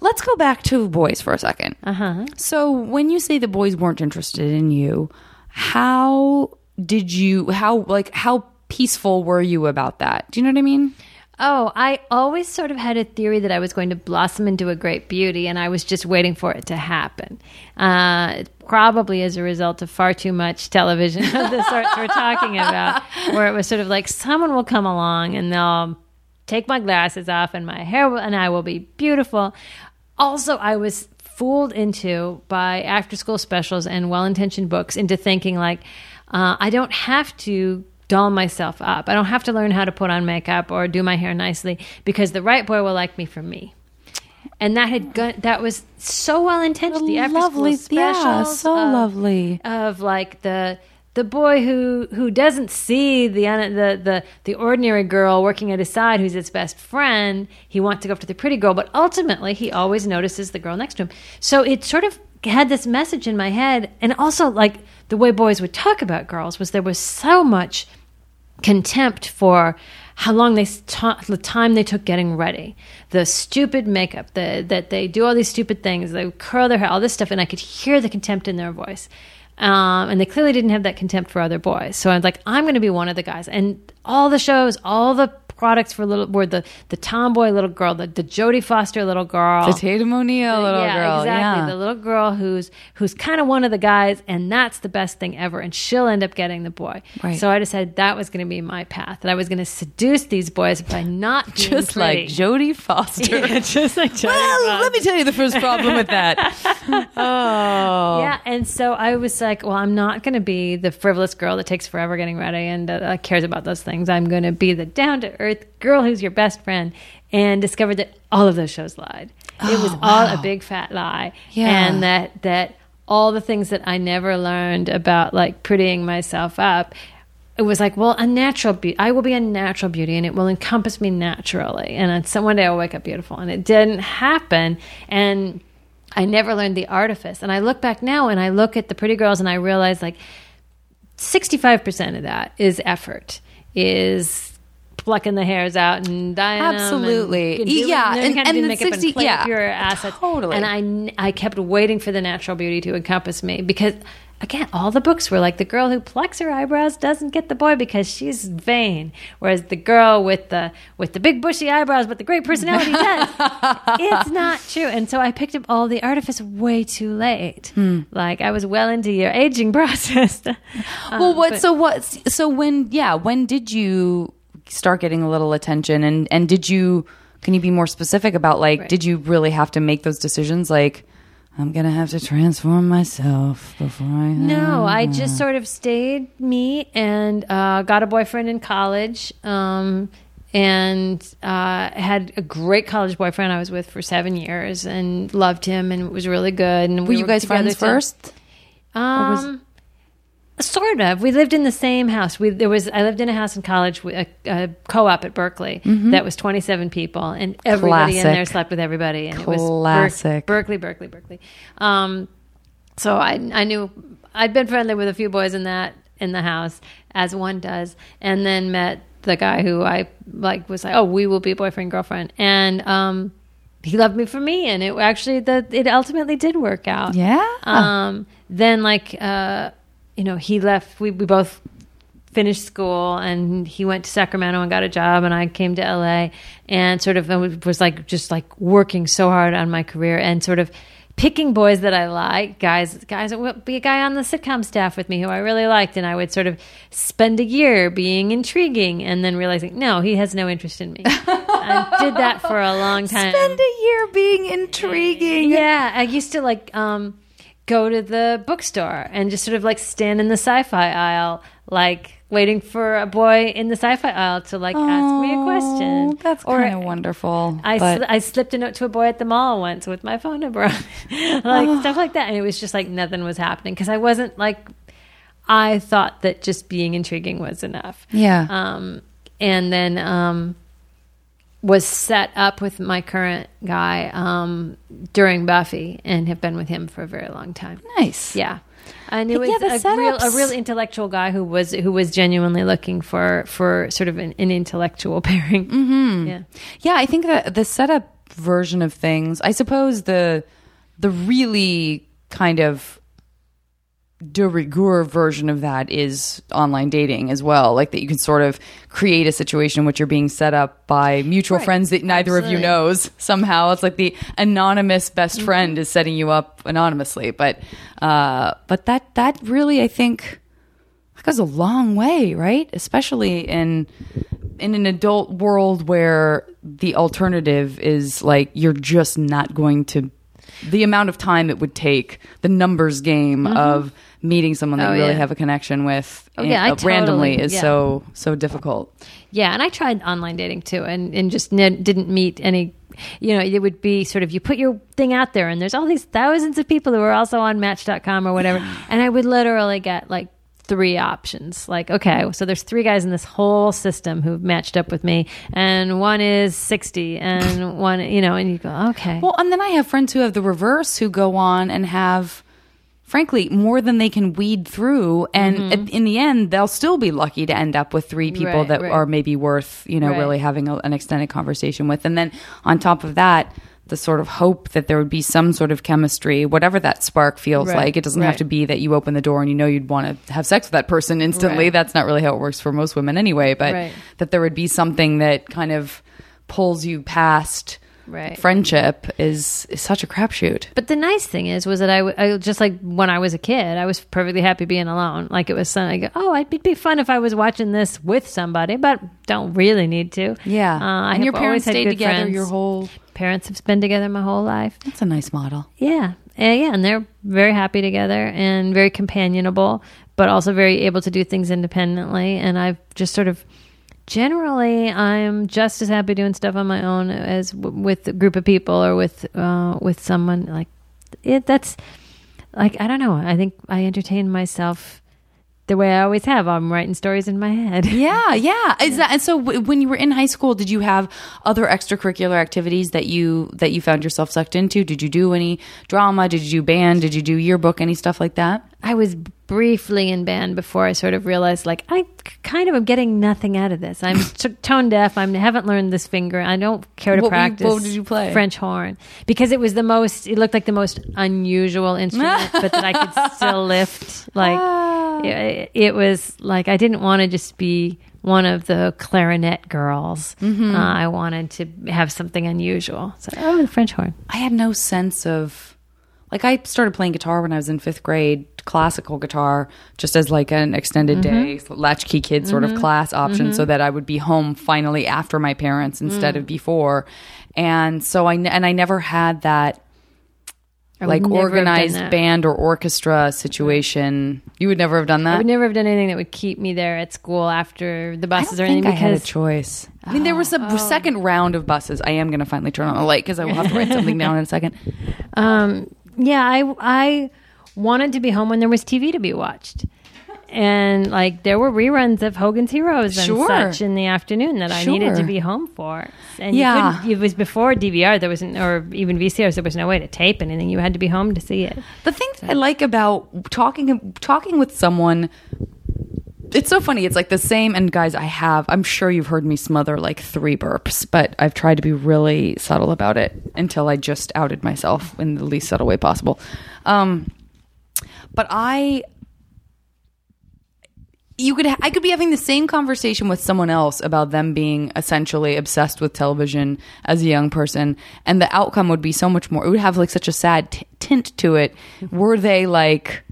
Let's go back to boys for a second. Uh-huh. So when you say the boys weren't interested in you, how did you? How like how? peaceful were you about that? Do you know what I mean? Oh, I always sort of had a theory that I was going to blossom into a great beauty, and I was just waiting for it to happen. Uh, probably as a result of far too much television of the sorts we're talking about, where it was sort of like someone will come along and they'll take my glasses off and my hair will, and I will be beautiful. Also, I was fooled into by after-school specials and well-intentioned books into thinking like, uh, I don't have to doll myself up. I don't have to learn how to put on makeup or do my hair nicely because the right boy will like me for me. And that had go- that was so well intentioned. The lovely, yeah, so of, lovely of like the the boy who who doesn't see the the the the ordinary girl working at his side who's his best friend. He wants to go up to the pretty girl, but ultimately he always notices the girl next to him. So it sort of had this message in my head, and also like the way boys would talk about girls was there was so much contempt for how long they ta- the time they took getting ready, the stupid makeup, the, that they do all these stupid things, they curl their hair, all this stuff, and I could hear the contempt in their voice. Um, and they clearly didn't have that contempt for other boys. So I was like, I'm going to be one of the guys. And all the shows, all the products for little were the the tomboy little girl, the, the Jodie Foster little girl, the Tatum O'Neal little yeah, girl, exactly, yeah, the little girl who's who's kind of one of the guys, and that's the best thing ever, and she'll end up getting the boy. Right. So I decided that was going to be my path, that I was going to seduce these boys by not being just pretty. Like Jodie Foster, yeah, just like Jodie. Well, Foster. Let me tell you the first problem with that. Oh, yeah, and so I was like, well, I'm not going to be the frivolous girl that takes forever getting ready and uh, cares about those things. I'm going to be the down to earth girl who's your best friend, and discovered that all of those shows lied. Oh, it was all wow. a big fat lie, yeah. and that that all the things that I never learned about, like prettying myself up, it was like, well, a natural beauty. I will be a natural beauty, and it will encompass me naturally. And so one day I'll wake up beautiful, and it didn't happen. And I never learned the artifice. And I look back now, and I look at the pretty girls, and I realize like sixty-five percent of that is effort. Is plucking the hairs out and dyeing absolutely them and, and yeah and, and, and then sixty and yeah your assets. Totally. And I I kept waiting for the natural beauty to encompass me, because again, all the books were like the girl who plucks her eyebrows doesn't get the boy because she's vain, whereas the girl with the with the big bushy eyebrows but the great personality does. It's not true. And so I picked up all the artifice way too late. Hmm. Like I was well into your aging process. um, well, what? But, so what? So when? Yeah, when did you start getting a little attention? And and did you can you be more specific about like right. did you really have to make those decisions like I'm gonna have to transform myself before I no I just sort of stayed me and uh got a boyfriend in college, um and uh had a great college boyfriend I was with for seven years, and loved him, and it was really good. And were we you were guys friends first? um Sort of. We lived in the same house. We there was. I lived in a house in college, a, a co-op at Berkeley, mm-hmm. that was twenty-seven people, and everybody Classic. in there slept with everybody, and Classic. it was Ber- Berkeley, Berkeley, Berkeley. Um, so I, I knew I'd been friendly with a few boys in that in the house, as one does, and then met the guy who I like was like, oh, we will be boyfriend girlfriend, and um, he loved me for me, and it actually the it ultimately did work out. Yeah. Um. Then like uh. You know, he left, we, we both finished school, and he went to Sacramento and got a job, and I came to L A and sort of was like just like working so hard on my career and sort of picking boys that I like, guys, guys, it would be a guy on the sitcom staff with me who I really liked, and I would sort of spend a year being intriguing and then realizing, no, he has no interest in me. I did that for a long time. Spend a year being intriguing. Yeah, I used to like um, go to the bookstore and just sort of like stand in the sci-fi aisle, like waiting for a boy in the sci-fi aisle to like oh, ask me a question. That's kind of wonderful. I but... sl- I slipped a note to a boy at the mall once with my phone number on it. like oh. Stuff like that. And it was just like nothing was happening because I wasn't like, I thought that just being intriguing was enough. Yeah. Um, and then um, was set up with my current guy um, during Buffy and have been with him for a very long time. Nice. Yeah. And it was yeah, a, real, a real intellectual guy who was who was genuinely looking for, for sort of an, an intellectual pairing. Mm-hmm. Yeah, yeah. I think that the setup version of things, I suppose the the really kind of de rigueur version of that is online dating as well. Like that you can sort of create a situation in which you're being set up by mutual right. friends that neither Absolutely. Of you knows somehow. It's like the anonymous best friend mm-hmm. is setting you up anonymously. But uh, but that that really, I think, that goes a long way, right? Especially in in an adult world where the alternative is like you're just not going to the amount of time it would take, the numbers game mm-hmm. of meeting someone that oh, you really yeah. have a connection with oh, yeah, uh, totally, randomly is yeah. so so difficult. Yeah, and I tried online dating too and, and just n- didn't meet any, you know, it would be sort of you put your thing out there and there's all these thousands of people who are also on Match dot com or whatever and I would literally get like three options. Like, okay, so there's three guys in this whole system who've matched up with me, and one is sixty, and one, you know, and you go, okay. Well, and then I have friends who have the reverse who go on and have, frankly, more than they can weed through, and mm-hmm. at, in the end, they'll still be lucky to end up with three people right, that right. are maybe worth, you know, right. really having a, an extended conversation with. And then on top of that, the sort of hope that there would be some sort of chemistry, whatever that spark feels right, like. It doesn't right. have to be that you open the door and you know you'd want to have sex with that person instantly. Right. That's not really how it works for most women anyway, but right. that there would be something that kind of pulls you past right. friendship is, is such a crapshoot. But the nice thing is, was that I, w- I, just like when I was a kid, I was perfectly happy being alone. Like it was, I go, oh, it'd be fun if I was watching this with somebody, but don't really need to. Yeah. Uh, and your parents stayed together friends. Your whole... Parents have been together my whole life. That's a nice model. Yeah. Uh, yeah. And they're very happy together and very companionable, but also very able to do things independently. And I've just sort of generally, I'm just as happy doing stuff on my own as w- with a group of people or with, uh, with someone. Like, it, that's like, I don't know. I think I entertain myself the way I always have. I'm writing stories in my head. Yeah, yeah. Is that, and so w- when you were in high school, did you have other extracurricular activities that you that you found yourself sucked into? Did you do any drama? Did you do band? Did you do yearbook? Any stuff like that? I was briefly in band before I sort of realized, like, I kind of am getting nothing out of this. I'm t- tone deaf. I haven't learned this finger. I don't care to what practice. You, what did you play? French horn. Because it was the most, it looked like the most unusual instrument, but that I could still lift, like... It, it was like I didn't want to just be one of the clarinet girls. Mm-hmm. Uh, I wanted to have something unusual. So I was a French horn. I had no sense of, like, I started playing guitar when I was in fifth grade, classical guitar, just as like an extended mm-hmm. day, latchkey kid sort mm-hmm. of class option mm-hmm. so that I would be home finally after my parents instead mm. of before. And so I, and I never had that. Like organized band or orchestra situation. You would never have done that? I would never have done anything that would keep me there at school after the buses or anything. I think I had a choice. I mean, there was a oh. second round of buses. I am going to finally turn on a light because I will have to write something down in a second. Um, yeah, I, I wanted to be home when there was T V to be watched. And like there were reruns of Hogan's Heroes and sure. such in the afternoon that I sure. needed to be home for. And yeah. you it was before D V R, there was n- or even V C Rs, there was no way to tape anything. You had to be home to see it. The thing that I like about talking talking with someone, it's so funny. It's like the same. And guys, I have, I'm sure you've heard me smother like three burps, but I've tried to be really subtle about it until I just outed myself in the least subtle way possible. Um, but I... you could, I could be having the same conversation with someone else about them being essentially obsessed with television as a young person, and the outcome would be so much more. It would have like such a sad t- tint to it. Were they like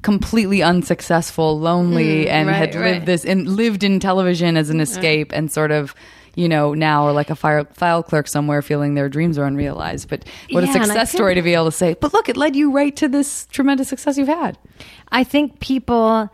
completely unsuccessful, lonely, mm, and right, had lived right. this and lived in television as an escape, right. and sort of, you know, now are like a file, file clerk somewhere feeling their dreams are unrealized. But what yeah, a success story to be able to say, but look, it led you right to this tremendous success you've had. I think people...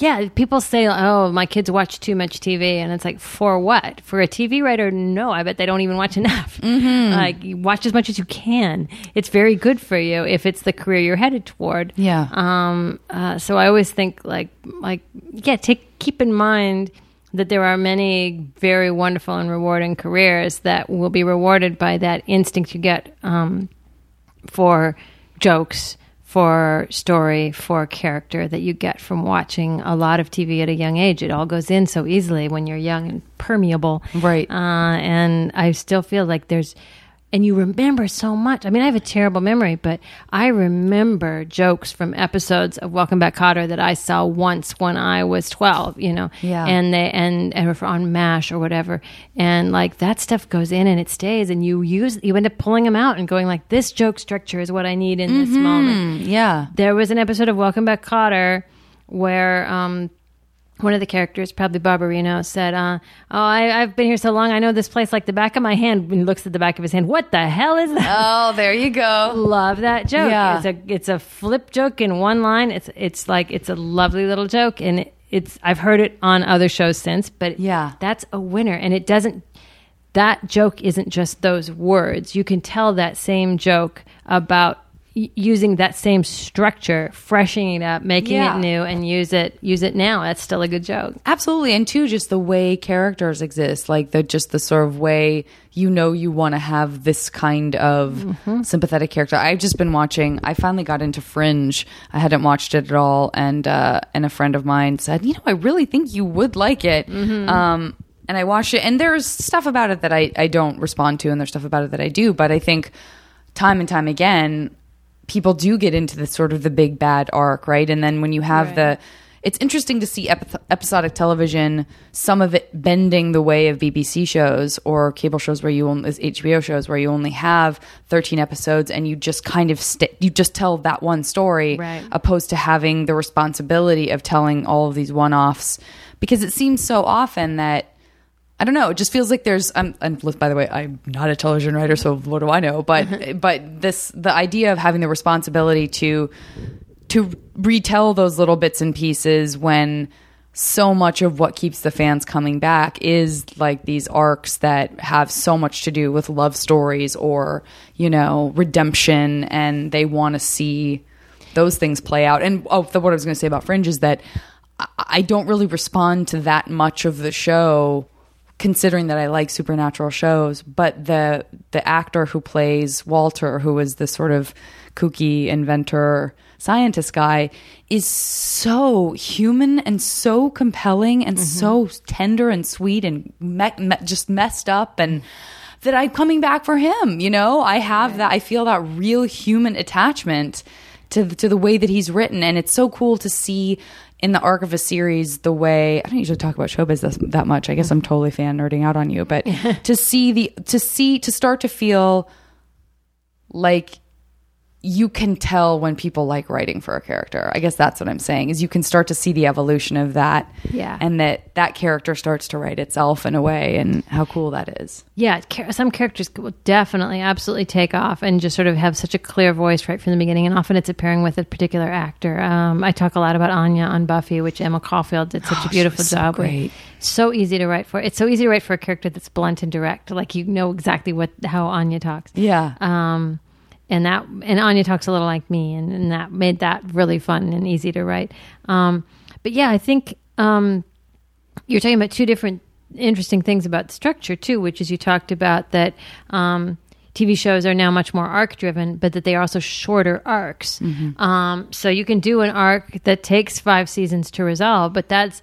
Yeah, people say, oh, my kids watch too much T V. And it's like, for what? For a T V writer? No, I bet they don't even watch enough. Mm-hmm. Like, you watch as much as you can. It's very good for you if it's the career you're headed toward. Yeah. Um. Uh, so I always think, like, like yeah, take, keep in mind that there are many very wonderful and rewarding careers that will be rewarded by that instinct you get um, for jokes, for story, for character that you get from watching a lot of T V at a young age. It all goes in so easily when you're young and permeable. Right. Uh, and I still feel like there's, and you remember so much. I mean, I have a terrible memory, but I remember jokes from episodes of Welcome Back, Kotter that I saw once when I was twelve, you know, yeah. and they, and, and on MASH or whatever. And like that stuff goes in and it stays, and you use, you end up pulling them out and going like, this joke structure is what I need in mm-hmm. this moment. Yeah. There was an episode of Welcome Back, Kotter where, um, one of the characters, probably Barbarino, said, uh, oh, I, I've been here so long, I know this place like the back of my hand. And he looks at the back of his hand. What the hell is that? Oh, there you go. Love that joke. Yeah. It's a it's a flip joke in one line. It's it's like, it's a lovely little joke. And it, it's I've heard it on other shows since, but yeah. that's a winner. And it doesn't, that joke isn't just those words. You can tell that same joke about using that same structure, freshening it up, making yeah. it new, and use it use it now. That's still a good joke. Absolutely. And two, just the way characters exist, like the just the sort of way, you know, you want to have this kind of mm-hmm. sympathetic character. I've just been watching, I finally got into Fringe. I hadn't watched it at all, and uh and a friend of mine said, you know, I really think you would like it. Mm-hmm. um and I watched it, and there's stuff about it that I I don't respond to, and there's stuff about it that I do, but I think time and time again people do get into the sort of the big bad arc, right? And then when you have right. the, it's interesting to see epi- episodic television, some of it bending the way of B B C shows or cable shows where you only, H B O shows where you only have thirteen episodes, and you just kind of st- you just tell that one story, right. opposed to having the responsibility of telling all of these one-offs, because it seems so often that, I don't know, it just feels like there's um, and by the way, I'm not a television writer, so what do I know, but but this the idea of having the responsibility to to retell those little bits and pieces when so much of what keeps the fans coming back is like these arcs that have so much to do with love stories or, you know, redemption, and they want to see those things play out. And oh, the, what I was going to say about Fringe is that I, I don't really respond to that much of the show, considering that I like supernatural shows, but the the actor who plays Walter, who is this sort of kooky inventor scientist guy, is so human and so compelling and mm-hmm. so tender and sweet and me- me- just messed up, and that I'm coming back for him. You know, I have right. that, I feel that real human attachment to the, to the way that he's written, and it's so cool to see in the arc of a series, the way, I don't usually talk about showbiz that, that much. I guess I'm totally fan nerding out on you, but to see the to see to start to feel like you can tell when people like writing for a character. I guess that's what I'm saying, is you can start to see the evolution of that, yeah, and that that character starts to write itself in a way, and how cool that is. Yeah, some characters will definitely, absolutely take off and just sort of have such a clear voice right from the beginning, and often it's a pairing with a particular actor. Um, I talk a lot about Anya on Buffy, which Emma Caulfield did such oh, a beautiful so job great. with. So easy to write for. It's so easy to write for a character that's blunt and direct, like you know exactly what how Anya talks. Yeah. Um, And that, and Anya talks a little like me, and, and that made that really fun and easy to write. Um, but yeah, I think um, you're talking about two different interesting things about structure too, which is you talked about that um, T V shows are now much more arc driven, but that they are also shorter arcs. Mm-hmm. Um, so you can do an arc that takes five seasons to resolve, but that's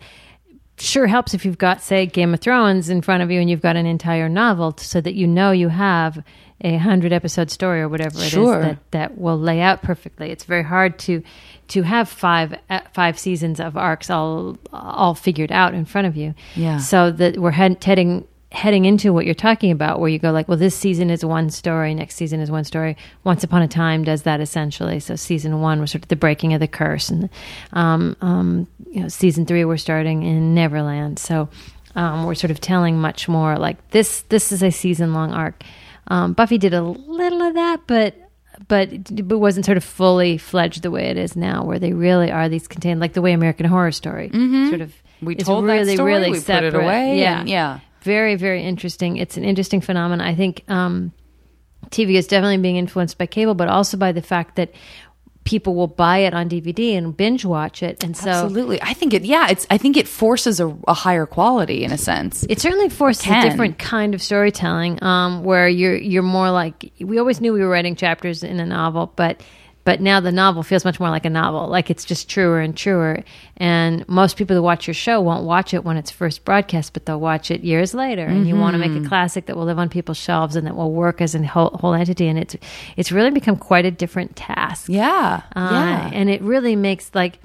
sure helps if you've got, say, Game of Thrones in front of you and you've got an entire novel so that you know you have a hundred episode story or whatever it sure. is that, that will lay out perfectly. It's very hard to to have five five seasons of arcs all all figured out in front of you. Yeah. So that we're head, heading heading into what you're talking about, where you go like, well, this season is one story, next season is one story. Once Upon a Time does that essentially. So season one was sort of the breaking of the curse, and um, um, you know, season three we're starting in Neverland. So um, we're sort of telling much more like this. This is a season long arc. Um, Buffy did a little of that, but but it wasn't sort of fully fledged the way it is now, where they really are these contained, like the way American Horror Story mm-hmm. sort of. We told really, that story, really we separate. Put it away. Yeah, and, yeah. Very, very interesting. It's an interesting phenomenon. I think um, T V is definitely being influenced by cable, but also by the fact that people will buy it on D V D and binge watch it. And so, absolutely, I think it. Yeah, it's. I think it forces a, a higher quality in a sense. It certainly forces it a different kind of storytelling, um, where you're you're more like, we always knew we were writing chapters in a novel, but. But now the novel feels much more like a novel, like it's just truer and truer. And most people who watch your show won't watch it when it's first broadcast, but they'll watch it years later. And mm-hmm. you want to make a classic that will live on people's shelves and that will work as a whole, whole entity. And it's it's really become quite a different task. Yeah, uh, yeah. And it really makes, like,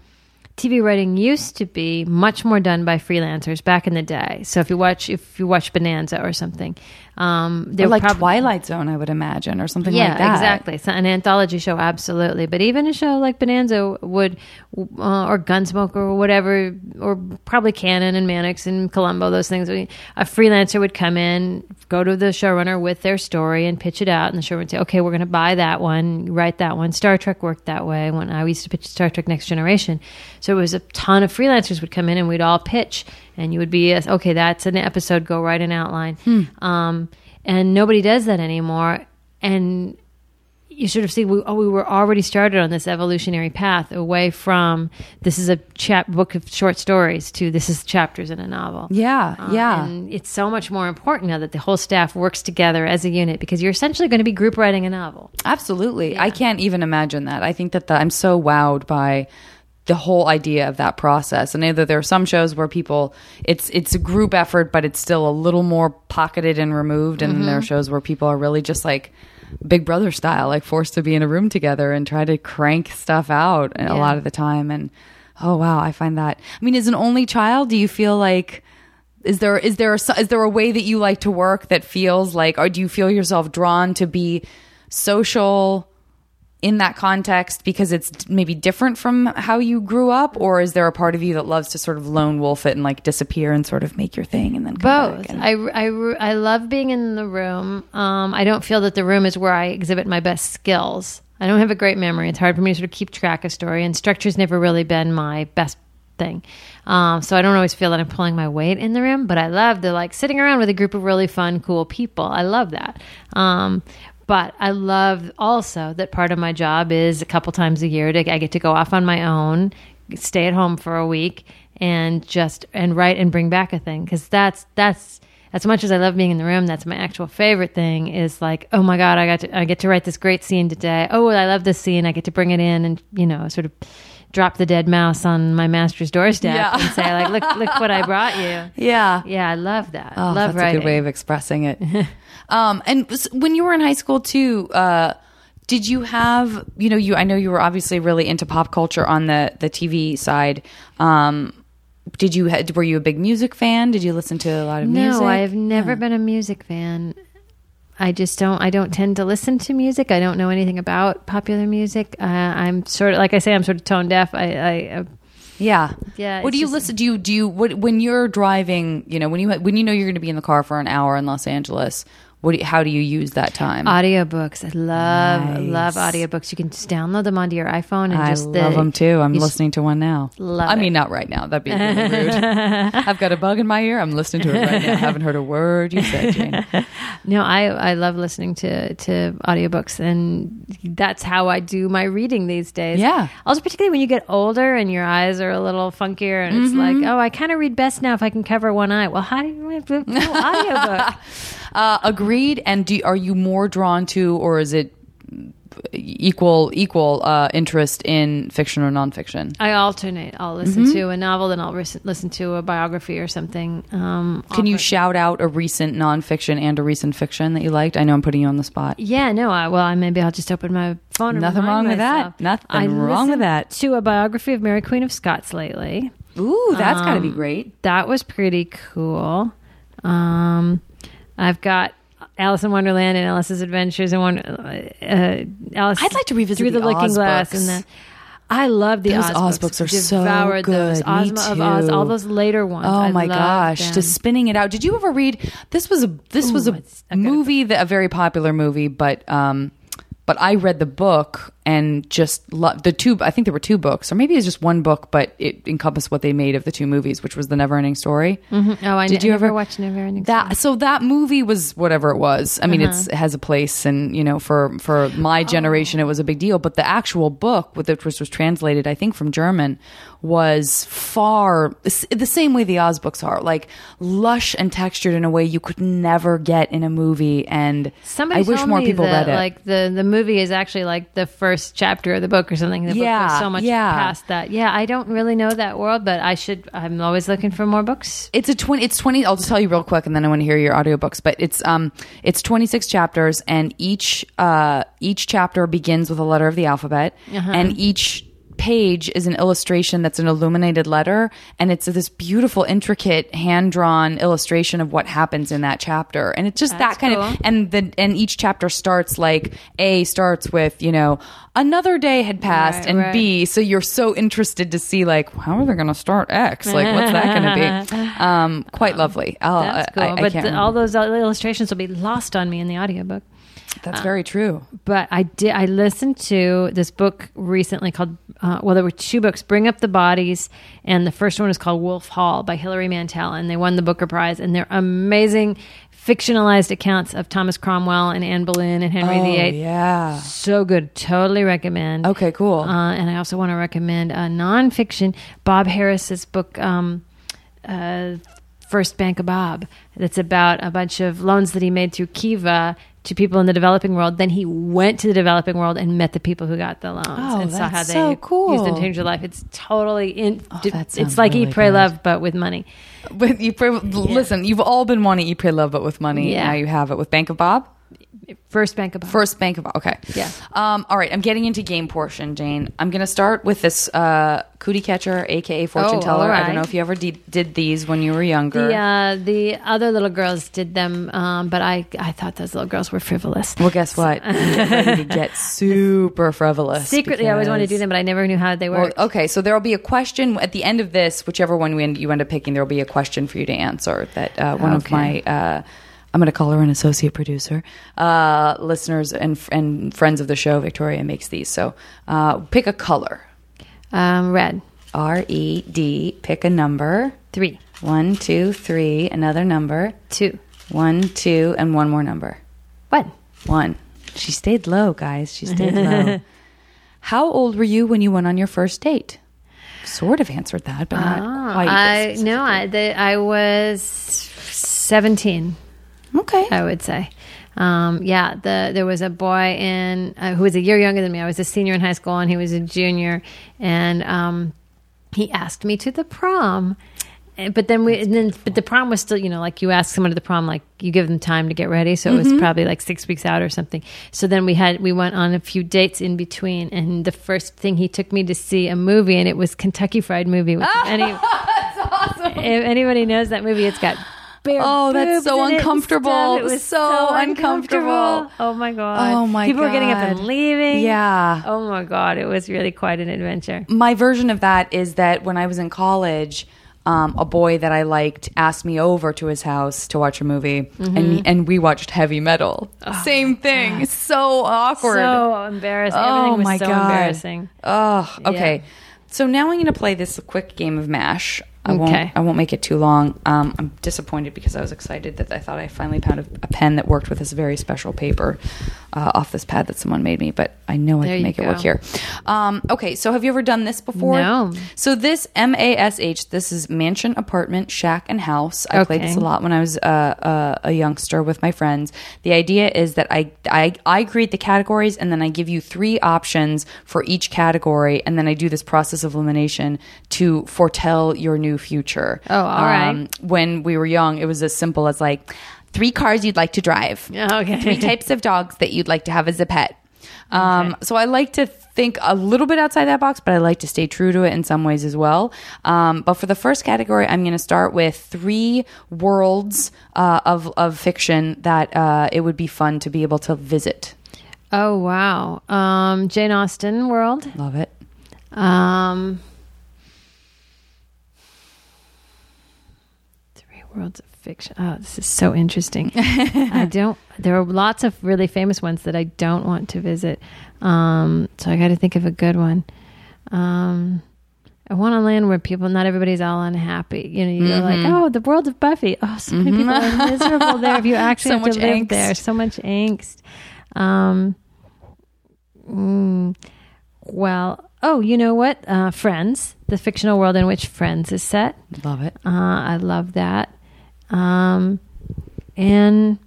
T V writing used to be much more done by freelancers back in the day. So if you watch if you watch Bonanza or something, um, they or like prob- Twilight Zone, I would imagine, or something yeah, like that. Yeah, exactly. So an anthology show, absolutely. But even a show like Bonanza would, uh, or Gunsmoke, or whatever, or probably Cannon and Mannix and Columbo, those things. A freelancer would come in, go to the showrunner with their story and pitch it out, and the showrunner would say, "Okay, we're going to buy that one, write that one." Star Trek worked that way when I used to pitch Star Trek Next Generation. So it was a ton of freelancers would come in and we'd all pitch, and you would be, okay, that's an episode, go write an outline. Hmm. Um, and nobody does that anymore. And you sort of see, we, oh, we were already started on this evolutionary path away from this is a chap book of short stories to this is chapters in a novel. Yeah, um, yeah. And it's so much more important now that the whole staff works together as a unit, because you're essentially going to be group writing a novel. Absolutely. Yeah. I can't even imagine that. I think that the, I'm so wowed by the whole idea of that process. And either there are some shows where people, it's it's a group effort, but it's still a little more pocketed and removed. And mm-hmm. there are shows where people are really just like Big Brother style, like forced to be in a room together and try to crank stuff out yeah. a lot of the time. And oh wow, I find that. I mean, as an only child, do you feel like is there is there a, is there a way that you like to work that feels like, or do you feel yourself drawn to be social in that context because it's maybe different from how you grew up? Or is there a part of you that loves to sort of lone wolf it and like disappear and sort of make your thing and then come both back? I, I, I love being in the room. Um, I don't feel that the room is where I exhibit my best skills. I don't have a great memory. It's hard for me to sort of keep track of story, and structure's never really been my best thing. Um, so I don't always feel that I'm pulling my weight in the room, but I love the like sitting around with a group of really fun, cool people. I love that. Um, But I love also that part of my job is a couple times a year to, I get to go off on my own, stay at home for a week, and just and write and bring back a thing, because that's that's as much as I love being in the room. That's my actual favorite thing. Is like, oh my God, I got to, I get to write this great scene today. Oh, I love this scene. I get to bring it in and, you know, sort of drop the dead mouse on my master's doorstep yeah. and say like, look, look what I brought you. Yeah, yeah, I love that. Oh, love that's writing. A good way of expressing it. Um, and when you were in high school too, uh, did you have, you know, you, I know you were obviously really into pop culture on the, the T V side. Um, did you, ha- were you a big music fan? Did you listen to a lot of no, music? No, I have never yeah. been a music fan. I just don't, I don't tend to listen to music. I don't know anything about popular music. Uh, I'm sort of, like I say, I'm sort of tone deaf. I, I, I Yeah. Yeah. What do you just, listen do you do you what when you're driving, you know, when you when you know you're going to be in the car for an hour in Los Angeles, what do you, how do you use that time? Audiobooks. I love nice. love audiobooks. You can just download them onto your iPhone and I just I love the, them too. I'm listening to one now. Love I mean it. Not right now. That'd be really rude. I've got a bug in my ear. I'm listening to it right now. I haven't heard a word you said, Jane. No, I I love listening to to audiobooks, and that's how I do my reading these days. Yeah. Also particularly when you get older and your eyes are a little funkier and mm-hmm. it's like, "Oh, I kind of read best now if I can cover one eye." Well, how do you read an audiobook? uh, agree. And do, are you more drawn to, or is it equal equal uh, interest in fiction or nonfiction. I alternate. I'll listen mm-hmm. to a novel, then I'll re- listen to a biography or something. Um, Can you shout out a recent nonfiction and a recent fiction that you liked? I know I'm putting you on the spot. Yeah, no. I, well, I, maybe I'll just open my phone. Nothing and wrong with myself. that. Nothing I wrong with that. To a biography of Mary Queen of Scots lately. Ooh, that's um, got to be great. That was pretty cool. Um, I've got Alice in Wonderland and Alice's Adventures in Wonder. Uh, Alice. I'd like to revisit through the, the Looking Oz Glass books. and the. I love the those Oz, Oz books. Books are Devoured so good. Those. Oz Me of too. Oz, all those later ones. Oh I my gosh, them. Just spinning it out. Did you ever read? This was a this Ooh, was a movie that a very popular movie, but um, but I read the book and just loved the two. I think there were two books, or maybe it's just one book, but it encompassed what they made of the two movies, which was the Neverending Story. Mm-hmm. Oh, I did. N- you I never ever watch Neverending Story? That, so that movie was whatever it was. I mean, uh-huh. it's, it has a place, and you know, for for my generation, oh. it was a big deal. But the actual book, with which was, was translated, I think, from German, was far the same way the Oz books are, like lush and textured in a way you could never get in a movie. And somebody I wish told more me people that, read it. Like the the movie is actually like the first. First chapter of the book or something. The yeah, book was so much yeah. past that. Yeah, I don't really know that world, but I should. I'm always looking for more books. It's a twenty. It's twenty. I'll just tell you real quick, and then I want to hear your audiobooks. But it's um, it's twenty-six chapters, and each uh, each chapter begins with a letter of the alphabet, uh-huh. and each page is an illustration that's an illuminated letter, and it's this beautiful, intricate, hand-drawn illustration of what happens in that chapter. And it's just that's that kind cool. of and the and each chapter starts like A starts with, you know, another day had passed right, and right. B, so you're so interested to see like how are they going to start X, like what's that going to be? Um, quite um, lovely. I'll, that's cool. I, I, but I can't the, all those illustrations will be lost on me in the audiobook. That's very um, true. But I did. I listened to this book recently called, uh, well, there were two books, Bring Up the Bodies, and the first one is called Wolf Hall by Hilary Mantel, and they won the Booker Prize, and they're amazing fictionalized accounts of Thomas Cromwell and Anne Boleyn and Henry oh, the Eighth. Yeah. So good. Totally recommend. Okay, cool. Uh, and I also want to recommend a nonfiction, Bob Harris's book, um, uh, First Bank of Bob, that's about a bunch of loans that he made through Kiva to people in the developing world. Then he went to the developing world and met the people who got the loans oh, and saw how they so cool. used them to change their life. It's totally in. Oh, d- it's like really Eat, Pray, good. Love, but with money. But you pray, yeah. Listen, you've all been wanting Eat, Pray, Love, but with money. Yeah. Now you have it with Bank of Bob. First Bank of Bob. First Bank of Bob. Okay. Yeah. Um, all right. I'm getting into game portion, Jane. I'm going to start with this uh, cootie catcher, a k a fortune oh, teller. Right. I don't know if you ever de- did these when you were younger. Yeah. The, uh, the other little girls did them, um, but I, I thought those little girls were frivolous. Well, guess what? You could get super frivolous. Secretly, because... I always wanted to do them, but I never knew how they worked. Well, okay. So there will be a question at the end of this, whichever one we end, you end up picking, there will be a question for you to answer that uh, one okay. of my... Uh, I'm going to call her an associate producer. Uh, listeners and and friends of the show, Victoria makes these. So uh, pick a color. Um, red. R E D. Pick a number. Three. One, two, three. Another number. Two. One, two, and one more number. One. One. She stayed low, guys. She stayed low. How old were you when you went on your first date? Sort of answered that, but not oh, quite. I, no, I, the, I was seventeen. Okay, I would say, um, yeah. The there was a boy in uh, who was a year younger than me. I was a senior in high school, and he was a junior. And um, he asked me to the prom, but then we and then but the prom was still, you know, like you ask someone to the prom, like you give them time to get ready. So it mm-hmm. was probably like six weeks out or something. So then we had we went on a few dates in between, and the first thing he took me to see a movie, and it was Kentucky Fried Movie. Which oh, any, that's awesome! If anybody knows that movie, it's got. Oh, that's so uncomfortable. It, it was so, so uncomfortable. uncomfortable. Oh, my God. Oh, my People God. People were getting up and leaving. Yeah. Oh, my God. It was really quite an adventure. My version of that is that when I was in college, um, a boy that I liked asked me over to his house to watch a movie, mm-hmm. and and we watched Heavy Metal. Oh, Same thing. God. So awkward. So embarrassing. Oh, Everything was my so God. embarrassing. Oh, okay. Yeah. So now I'm going to play this quick game of MASH. I okay. won't I won't make it too long. Um, I'm disappointed because I was excited that I thought I finally found a, a pen that worked with this very special paper uh, off this pad that someone made me, but I know there I can make go. it work here. Um, okay, so have you ever done this before? No. So this M A S H, this is mansion, apartment, shack, and house. I okay. played this a lot when I was uh, uh, a youngster with my friends. The idea is that I, I, I create the categories, and then I give you three options for each category, and then I do this process of elimination to foretell your new future. Oh, all um, right. When we were young, it was as simple as like three cars you'd like to drive. Okay. Three types of dogs that you'd like to have as a pet. Um, okay. So I like to think a little bit outside that box, but I like to stay true to it in some ways as well. Um, but for the first category, I'm going to start with three worlds uh, of, of fiction that uh, it would be fun to be able to visit. Oh, wow. Um, Jane Austen world. Love it. Um... Worlds of fiction. Oh, this is so interesting. I don't, there are lots of really famous ones that I don't want to visit. Um, so I got to think of a good one. Um, I want a land where people, not everybody's all unhappy. You know, you mm-hmm. go like, oh, the world of Buffy. Oh, so many mm-hmm. people are miserable there if you actually so have much to live angst. there. So much angst. Um, mm, well, oh, you know what? Uh, Friends, the fictional world in which Friends is set. Love it. Uh, I love that. Um, and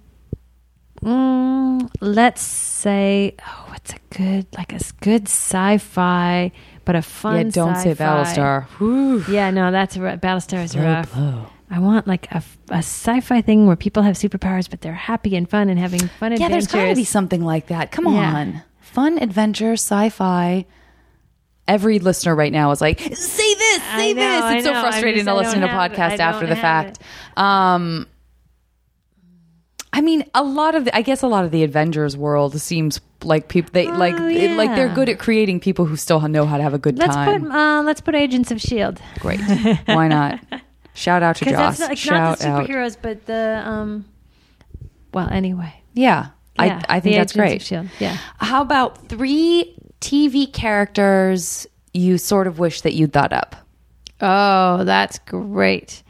mm, let's say, oh, what's a good, like a good sci-fi, but a fun sci-fi. Yeah, don't sci-fi. say Battlestar. Whew. Yeah, no, that's a, Battlestar is Slow rough. Blow. I want like a, a sci-fi thing where people have superpowers, but they're happy and fun and having fun adventures. Yeah, there's got to be something like that. Come yeah. on. Fun adventure, sci-fi. Every listener right now is like, say this, say know, this. It's I so know. frustrating just, to listen to a podcast it. after the fact. Um, I mean, a lot of, the, I guess a lot of the Avengers world seems like people, they oh, like, yeah. it, like they're good at creating people who still know how to have a good let's time. Put, uh, let's put Agents of S H I E L D. Great. Why not? Shout out to Joss. Not, Shout not the superheroes, out. but the, um, well, anyway. Yeah. yeah I, I think that's Agents great. Yeah. How about three T V characters you sort of wish that you'd thought up? Oh, that's great.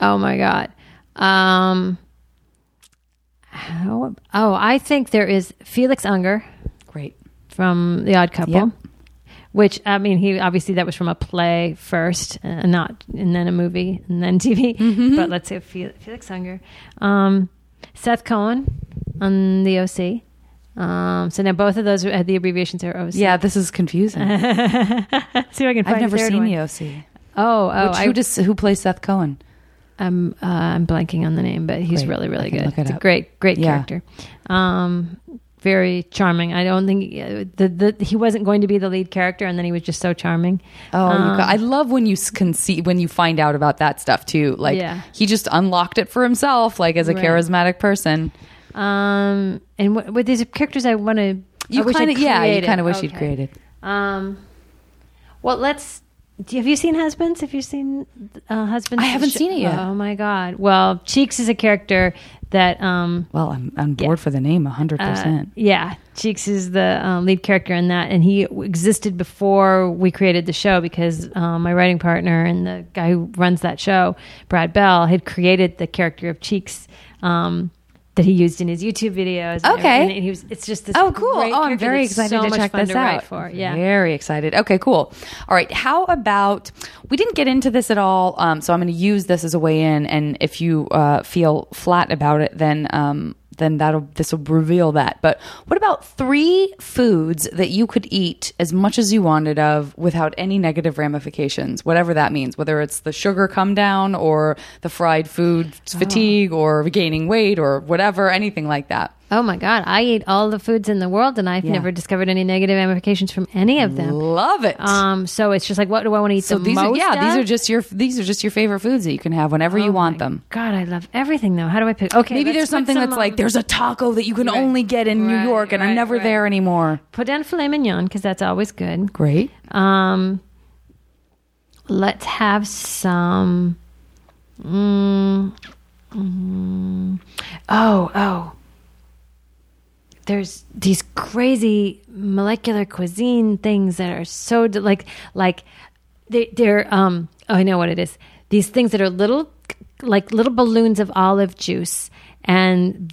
Oh, my God. Um, how, oh, I think there is Felix Unger. Great. From The Odd Couple. Yep. Which, I mean, he obviously that was from a play first, uh, not, and then a movie, and then T V. Mm-hmm. But let's say Felix Unger. Um, Seth Cohen on The O C. Um, so now both of those are, the abbreviations are O C. Yeah, this is confusing. See if I can find I've never seen one. The O C. Oh, oh, Which, I, who just who plays Seth Cohen? I'm uh, I'm blanking on the name, but he's great. really really good. Look it it's up. a great great yeah. character. Um, very charming. I don't think uh, the, the he wasn't going to be the lead character, and then he was just so charming. Oh, um, I love when you can see when you find out about that stuff too. Like yeah. he just unlocked it for himself, like as a right. charismatic person. Um, and what, with these characters I want to you kind of yeah you kind of wish okay. you'd created. Um, well, let's do, have you seen Husbands? Have you seen uh, Husbands? I haven't sh- seen it yet. Oh my God! Well, Cheeks is a character that um, well I'm on board yeah. for the name one hundred percent. Uh, yeah, Cheeks is the uh, lead character in that, and he existed before we created the show because uh, my writing partner and the guy who runs that show, Brad Bell, had created the character of Cheeks. Um, that he used in his YouTube videos. Okay. And, and he was, it's just this oh, cool. Great oh, I'm very excited so to check this to out. For. Yeah. Very excited. Okay, cool. All right. How about, we didn't get into this at all, um, so I'm going to use this as a way in, and if you uh, feel flat about it, then um, then that'll this will reveal that. But what about three foods that you could eat as much as you wanted of without any negative ramifications, whatever that means, whether it's the sugar come down or the fried food fatigue oh. or gaining weight or whatever, anything like that. Oh my God, I eat all the foods in the world and I've yeah. never discovered any negative ramifications from any of them. Love it. Um, so it's just like, what do I want to eat so the these most are, yeah, of? these are just your these are just your favorite foods that you can have whenever oh you want them. God, I love everything though. How do I pick? Okay, maybe there's something some that's on. like there's a taco that you can right. only get in right, New York and right, I'm never right. there anymore. Put down filet mignon because that's always good. Great. Um, let's have some. Mm, mm, oh, oh. There's these crazy molecular cuisine things that are so de- like like they, they're um oh I know what it is. these things that are little, like little balloons of olive juice. And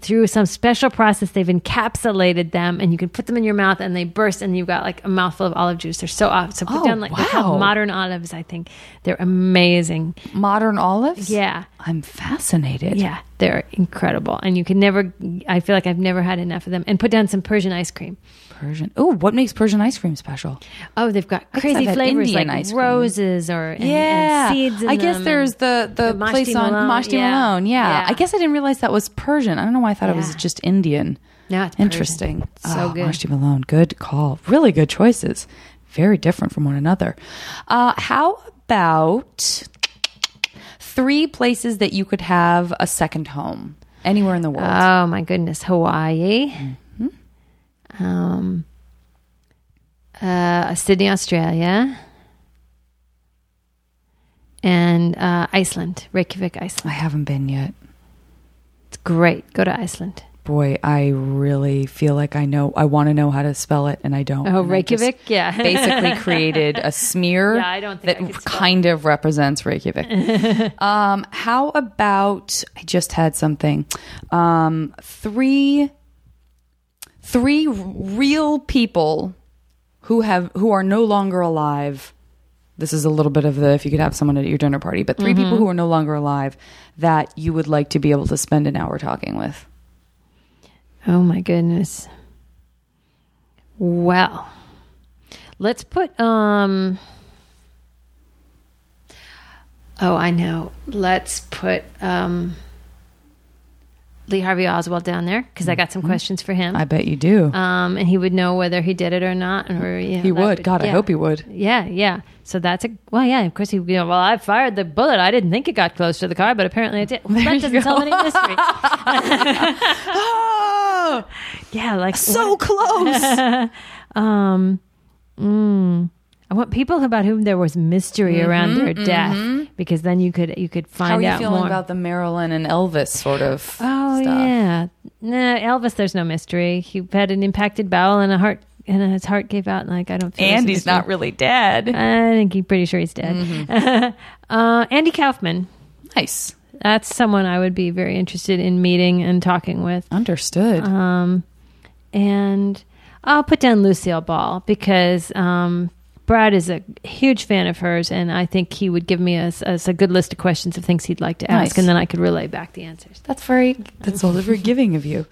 through some special process, they've encapsulated them, and you can put them in your mouth, and they burst, and you've got like a mouthful of olive juice. They're so off. So put oh, down like wow. modern olives. I think they're amazing. Modern olives? Yeah, I'm fascinated. Yeah, they're incredible, and you can never. I feel like I've never had enough of them. And put down some Persian ice cream. Persian. Oh, what makes Persian ice cream special? Oh, they've got crazy flavors Indian like ice roses or and, yeah. and seeds. In I guess them there's the the, the place on Mashti yeah. Malone. Yeah. yeah, I guess I didn't realize that was Persian. I don't know why I thought yeah. it was just Indian. No, it's interesting. Persian. It's so oh, good. Mashti Malone, good call. Really good choices. Very different from one another. Uh, how about three places that you could have a second home anywhere in the world? Oh my goodness, Hawaii, mm-hmm. um, uh, Sydney, Australia. And uh, Iceland, Reykjavik, Iceland. I haven't been yet. It's great. Go to Iceland. Boy, I really feel like I know. I want to know how to spell it, and I don't. Oh, and Reykjavik? Yeah. Basically created a smear yeah, I don't think that I kind of represents Reykjavik. um, how about, I just had something, um, three, three real people who have who are no longer alive. This is a little bit of the, if you could have someone at your dinner party, but three mm-hmm. people who are no longer alive that you would like to be able to spend an hour talking with. Oh my goodness. Well, let's put, um, oh, I know. Let's put, um, Lee Harvey Oswald down there because I got some mm-hmm. questions for him. I bet you do. Um, and he would know whether he did it or not. Or, you know, he would. would. God, yeah. I hope he would. Yeah, yeah. So that's a well, yeah. Of course, he. You know, well, I fired the bullet. I didn't think it got close to the car, but apparently it did. Well, that doesn't tell any mystery. Oh, yeah, like so what? Close. um, mm, I want people about whom there was mystery mm-hmm, around their mm-hmm. death. Because then you could you could find out more. How are you feeling more. about the Marilyn and Elvis sort of oh, stuff? Oh, yeah. Nah, Elvis, there's no mystery. He had an impacted bowel and a heart, and his heart gave out. And like I don't feel And he's mystery. Not really dead. I think he's pretty sure he's dead. Mm-hmm. uh, Andy Kaufman. Nice. That's someone I would be very interested in meeting and talking with. Understood. Um, and I'll put down Lucille Ball because... Um, Brad is a huge fan of hers, and I think he would give me a, a, a good list of questions of things he'd like to ask, nice. And then I could relay back the answers. That's very that's all very giving of you.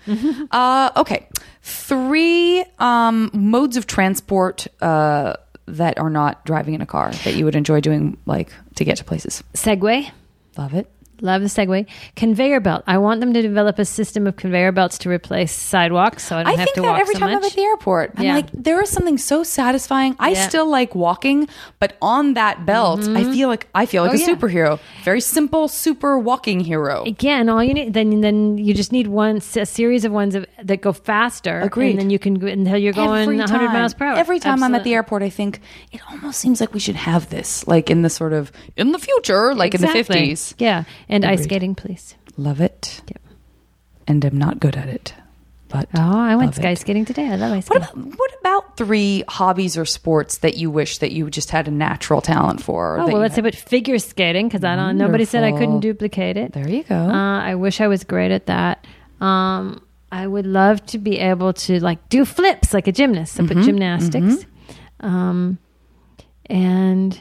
uh, okay, three um, modes of transport uh, that are not driving in a car that you would enjoy doing, like to get to places. Segway, love it. Love the Segway. Conveyor belt. I want them to develop a system of conveyor belts to replace sidewalks so I don't I have to walk so much. I think that every time I'm at the airport. I'm yeah. like, there is something so satisfying. I yeah. still like walking, but on that belt, mm-hmm. I feel like I feel like oh, a yeah. superhero. Very simple, super walking hero. Again, all you need, then then you just need one, a series of ones of, that go faster. Agreed. And then you can go until you're going every one hundred time, miles per hour. Every time Absolutely. I'm at the airport, I think, it almost seems like we should have this, like in the sort of, in the future, like exactly. in the fifties. Yeah. And Agreed. Ice skating, please. Love it. Yep. And I'm not good at it. But oh, I went sky it. skating today. I love ice skating. What about, what about three hobbies or sports that you wish that you just had a natural talent for? Or oh, well, let's say about figure skating because I don't. Nobody said I couldn't duplicate it. There you go. Uh, I wish I was great at that. Um, I would love to be able to like do flips like a gymnast. So mm-hmm. put gymnastics. Mm-hmm. Um, and.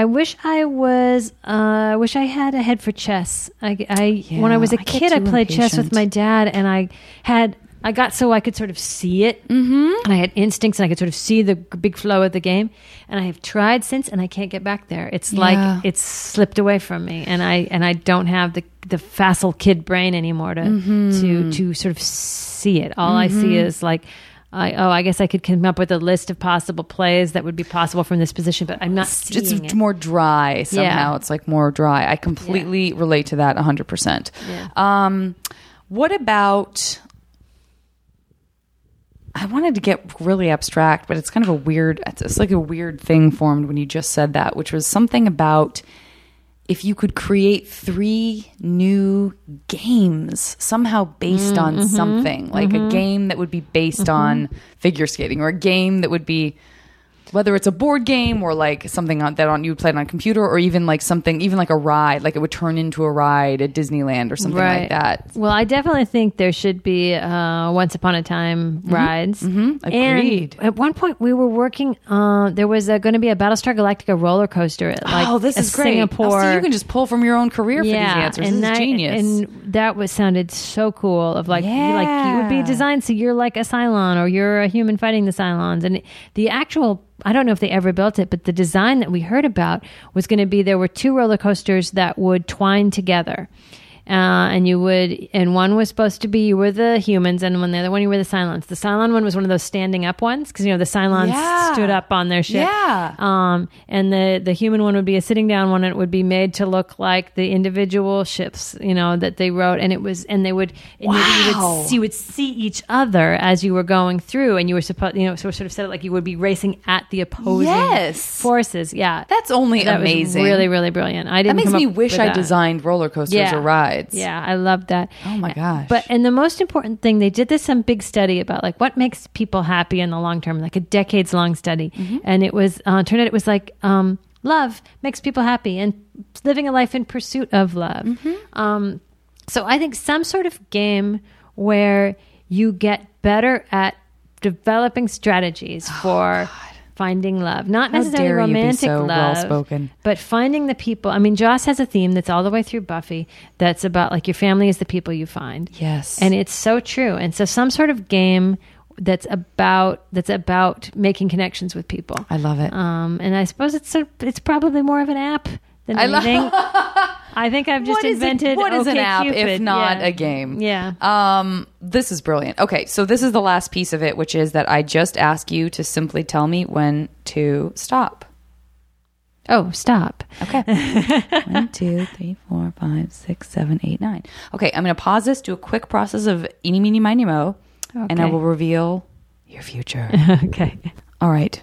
I wish I was. Uh, I wish I had a head for chess. I, I yeah, when I was a I kid, I played impatient. chess with my dad, and I had. I got so I could sort of see it, mm-hmm. and I had instincts, and I could sort of see the big flow of the game. And I have tried since, and I can't get back there. It's yeah. like it's slipped away from me, and I and I don't have the the facile kid brain anymore to mm-hmm. to to sort of see it. All mm-hmm. I see is like. I, oh, I guess I could come up with a list of possible plays that would be possible from this position, but I'm not seeing it's it. It's more dry somehow. Yeah. It's like more dry. I completely yeah. relate to that one hundred percent. Yeah. Um, what about... I wanted to get really abstract, but it's kind of a weird... It's, it's like a weird thing formed when you just said that, which was something about... If you could create three new games somehow based mm, on mm-hmm, something, like mm-hmm. a game that would be based mm-hmm. on figure skating or a game that would be whether it's a board game or like something on, that on you played on a computer, or even like something, even like a ride, like it would turn into a ride at Disneyland or something right. like that. Well, I definitely think there should be uh, Once Upon a Time mm-hmm. rides. Mm-hmm. Agreed. And at one point we were working on, uh, there was going to be a Battlestar Galactica roller coaster at like oh, this is great. Singapore. Oh, so you can just pull from your own career for yeah, these answers. And this that, is genius. And that was sounded so cool of like, yeah. you, like you would be designed so you're like a Cylon or you're a human fighting the Cylons. And the actual, I don't know if they ever built it, but the design that we heard about was going to be there were two roller coasters that would twine together. Uh, and you would, and one was supposed to be you were the humans, and when the other one you were the Cylons. The Cylon one was one of those standing up ones because you know the Cylons yeah. stood up on their ship. Yeah. Um, and the the human one would be a sitting down one, and it would be made to look like the individual ships, you know, that they wrote. And it was, and they would, and wow. you, you, would you would see each other as you were going through, and you were supposed, you know, so sort of said it like you would be racing at the opposing yes. forces. Yeah, that's only that amazing. Was really, really brilliant. I didn't. That makes me wish I that. designed roller coasters yeah. or rides. Yeah, I love that. Oh my gosh. But and the most important thing, they did this some big study about like what makes people happy in the long term, like a decades long study. Mm-hmm. And it was uh, turned out it was like um, love makes people happy and living a life in pursuit of love. Mm-hmm. Um, so I think some sort of game where you get better at developing strategies for oh, God. finding love, not How necessarily romantic so love, well-spoken. But finding the people. I mean, Joss has a theme that's all the way through Buffy that's about like your family is the people you find. Yes. And it's so true. And so some sort of game that's about that's about making connections with people. I love it. Um, and I suppose it's sort of, it's probably more of an app than anything. I love I think I've just what invented it, what okay is an app Cupid. If not yeah. a game? Yeah. Um, this is brilliant. Okay, so this is the last piece of it, which is that I just ask you to simply tell me when to stop. Oh, stop. Okay. One, two, three, four, five, six, seven, eight, nine. Okay, I'm going to pause this, do a quick process of eeny, meeny, miny, mo, okay. and I will reveal your future. Okay. All right.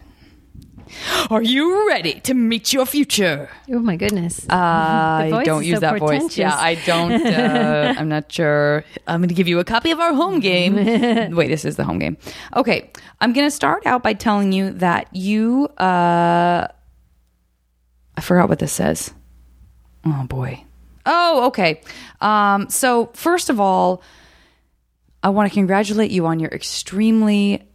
Are you ready to meet your future? Oh my goodness! Uh, I don't use so that voice. Yeah, I don't. Uh, I'm not sure. I'm going to give you a copy of our home game. Wait, this is the home game. Okay, I'm going to start out by telling you that you. Uh, I forgot what this says. Oh boy. Oh, okay. Um, so first of all, I want to congratulate you on your extremely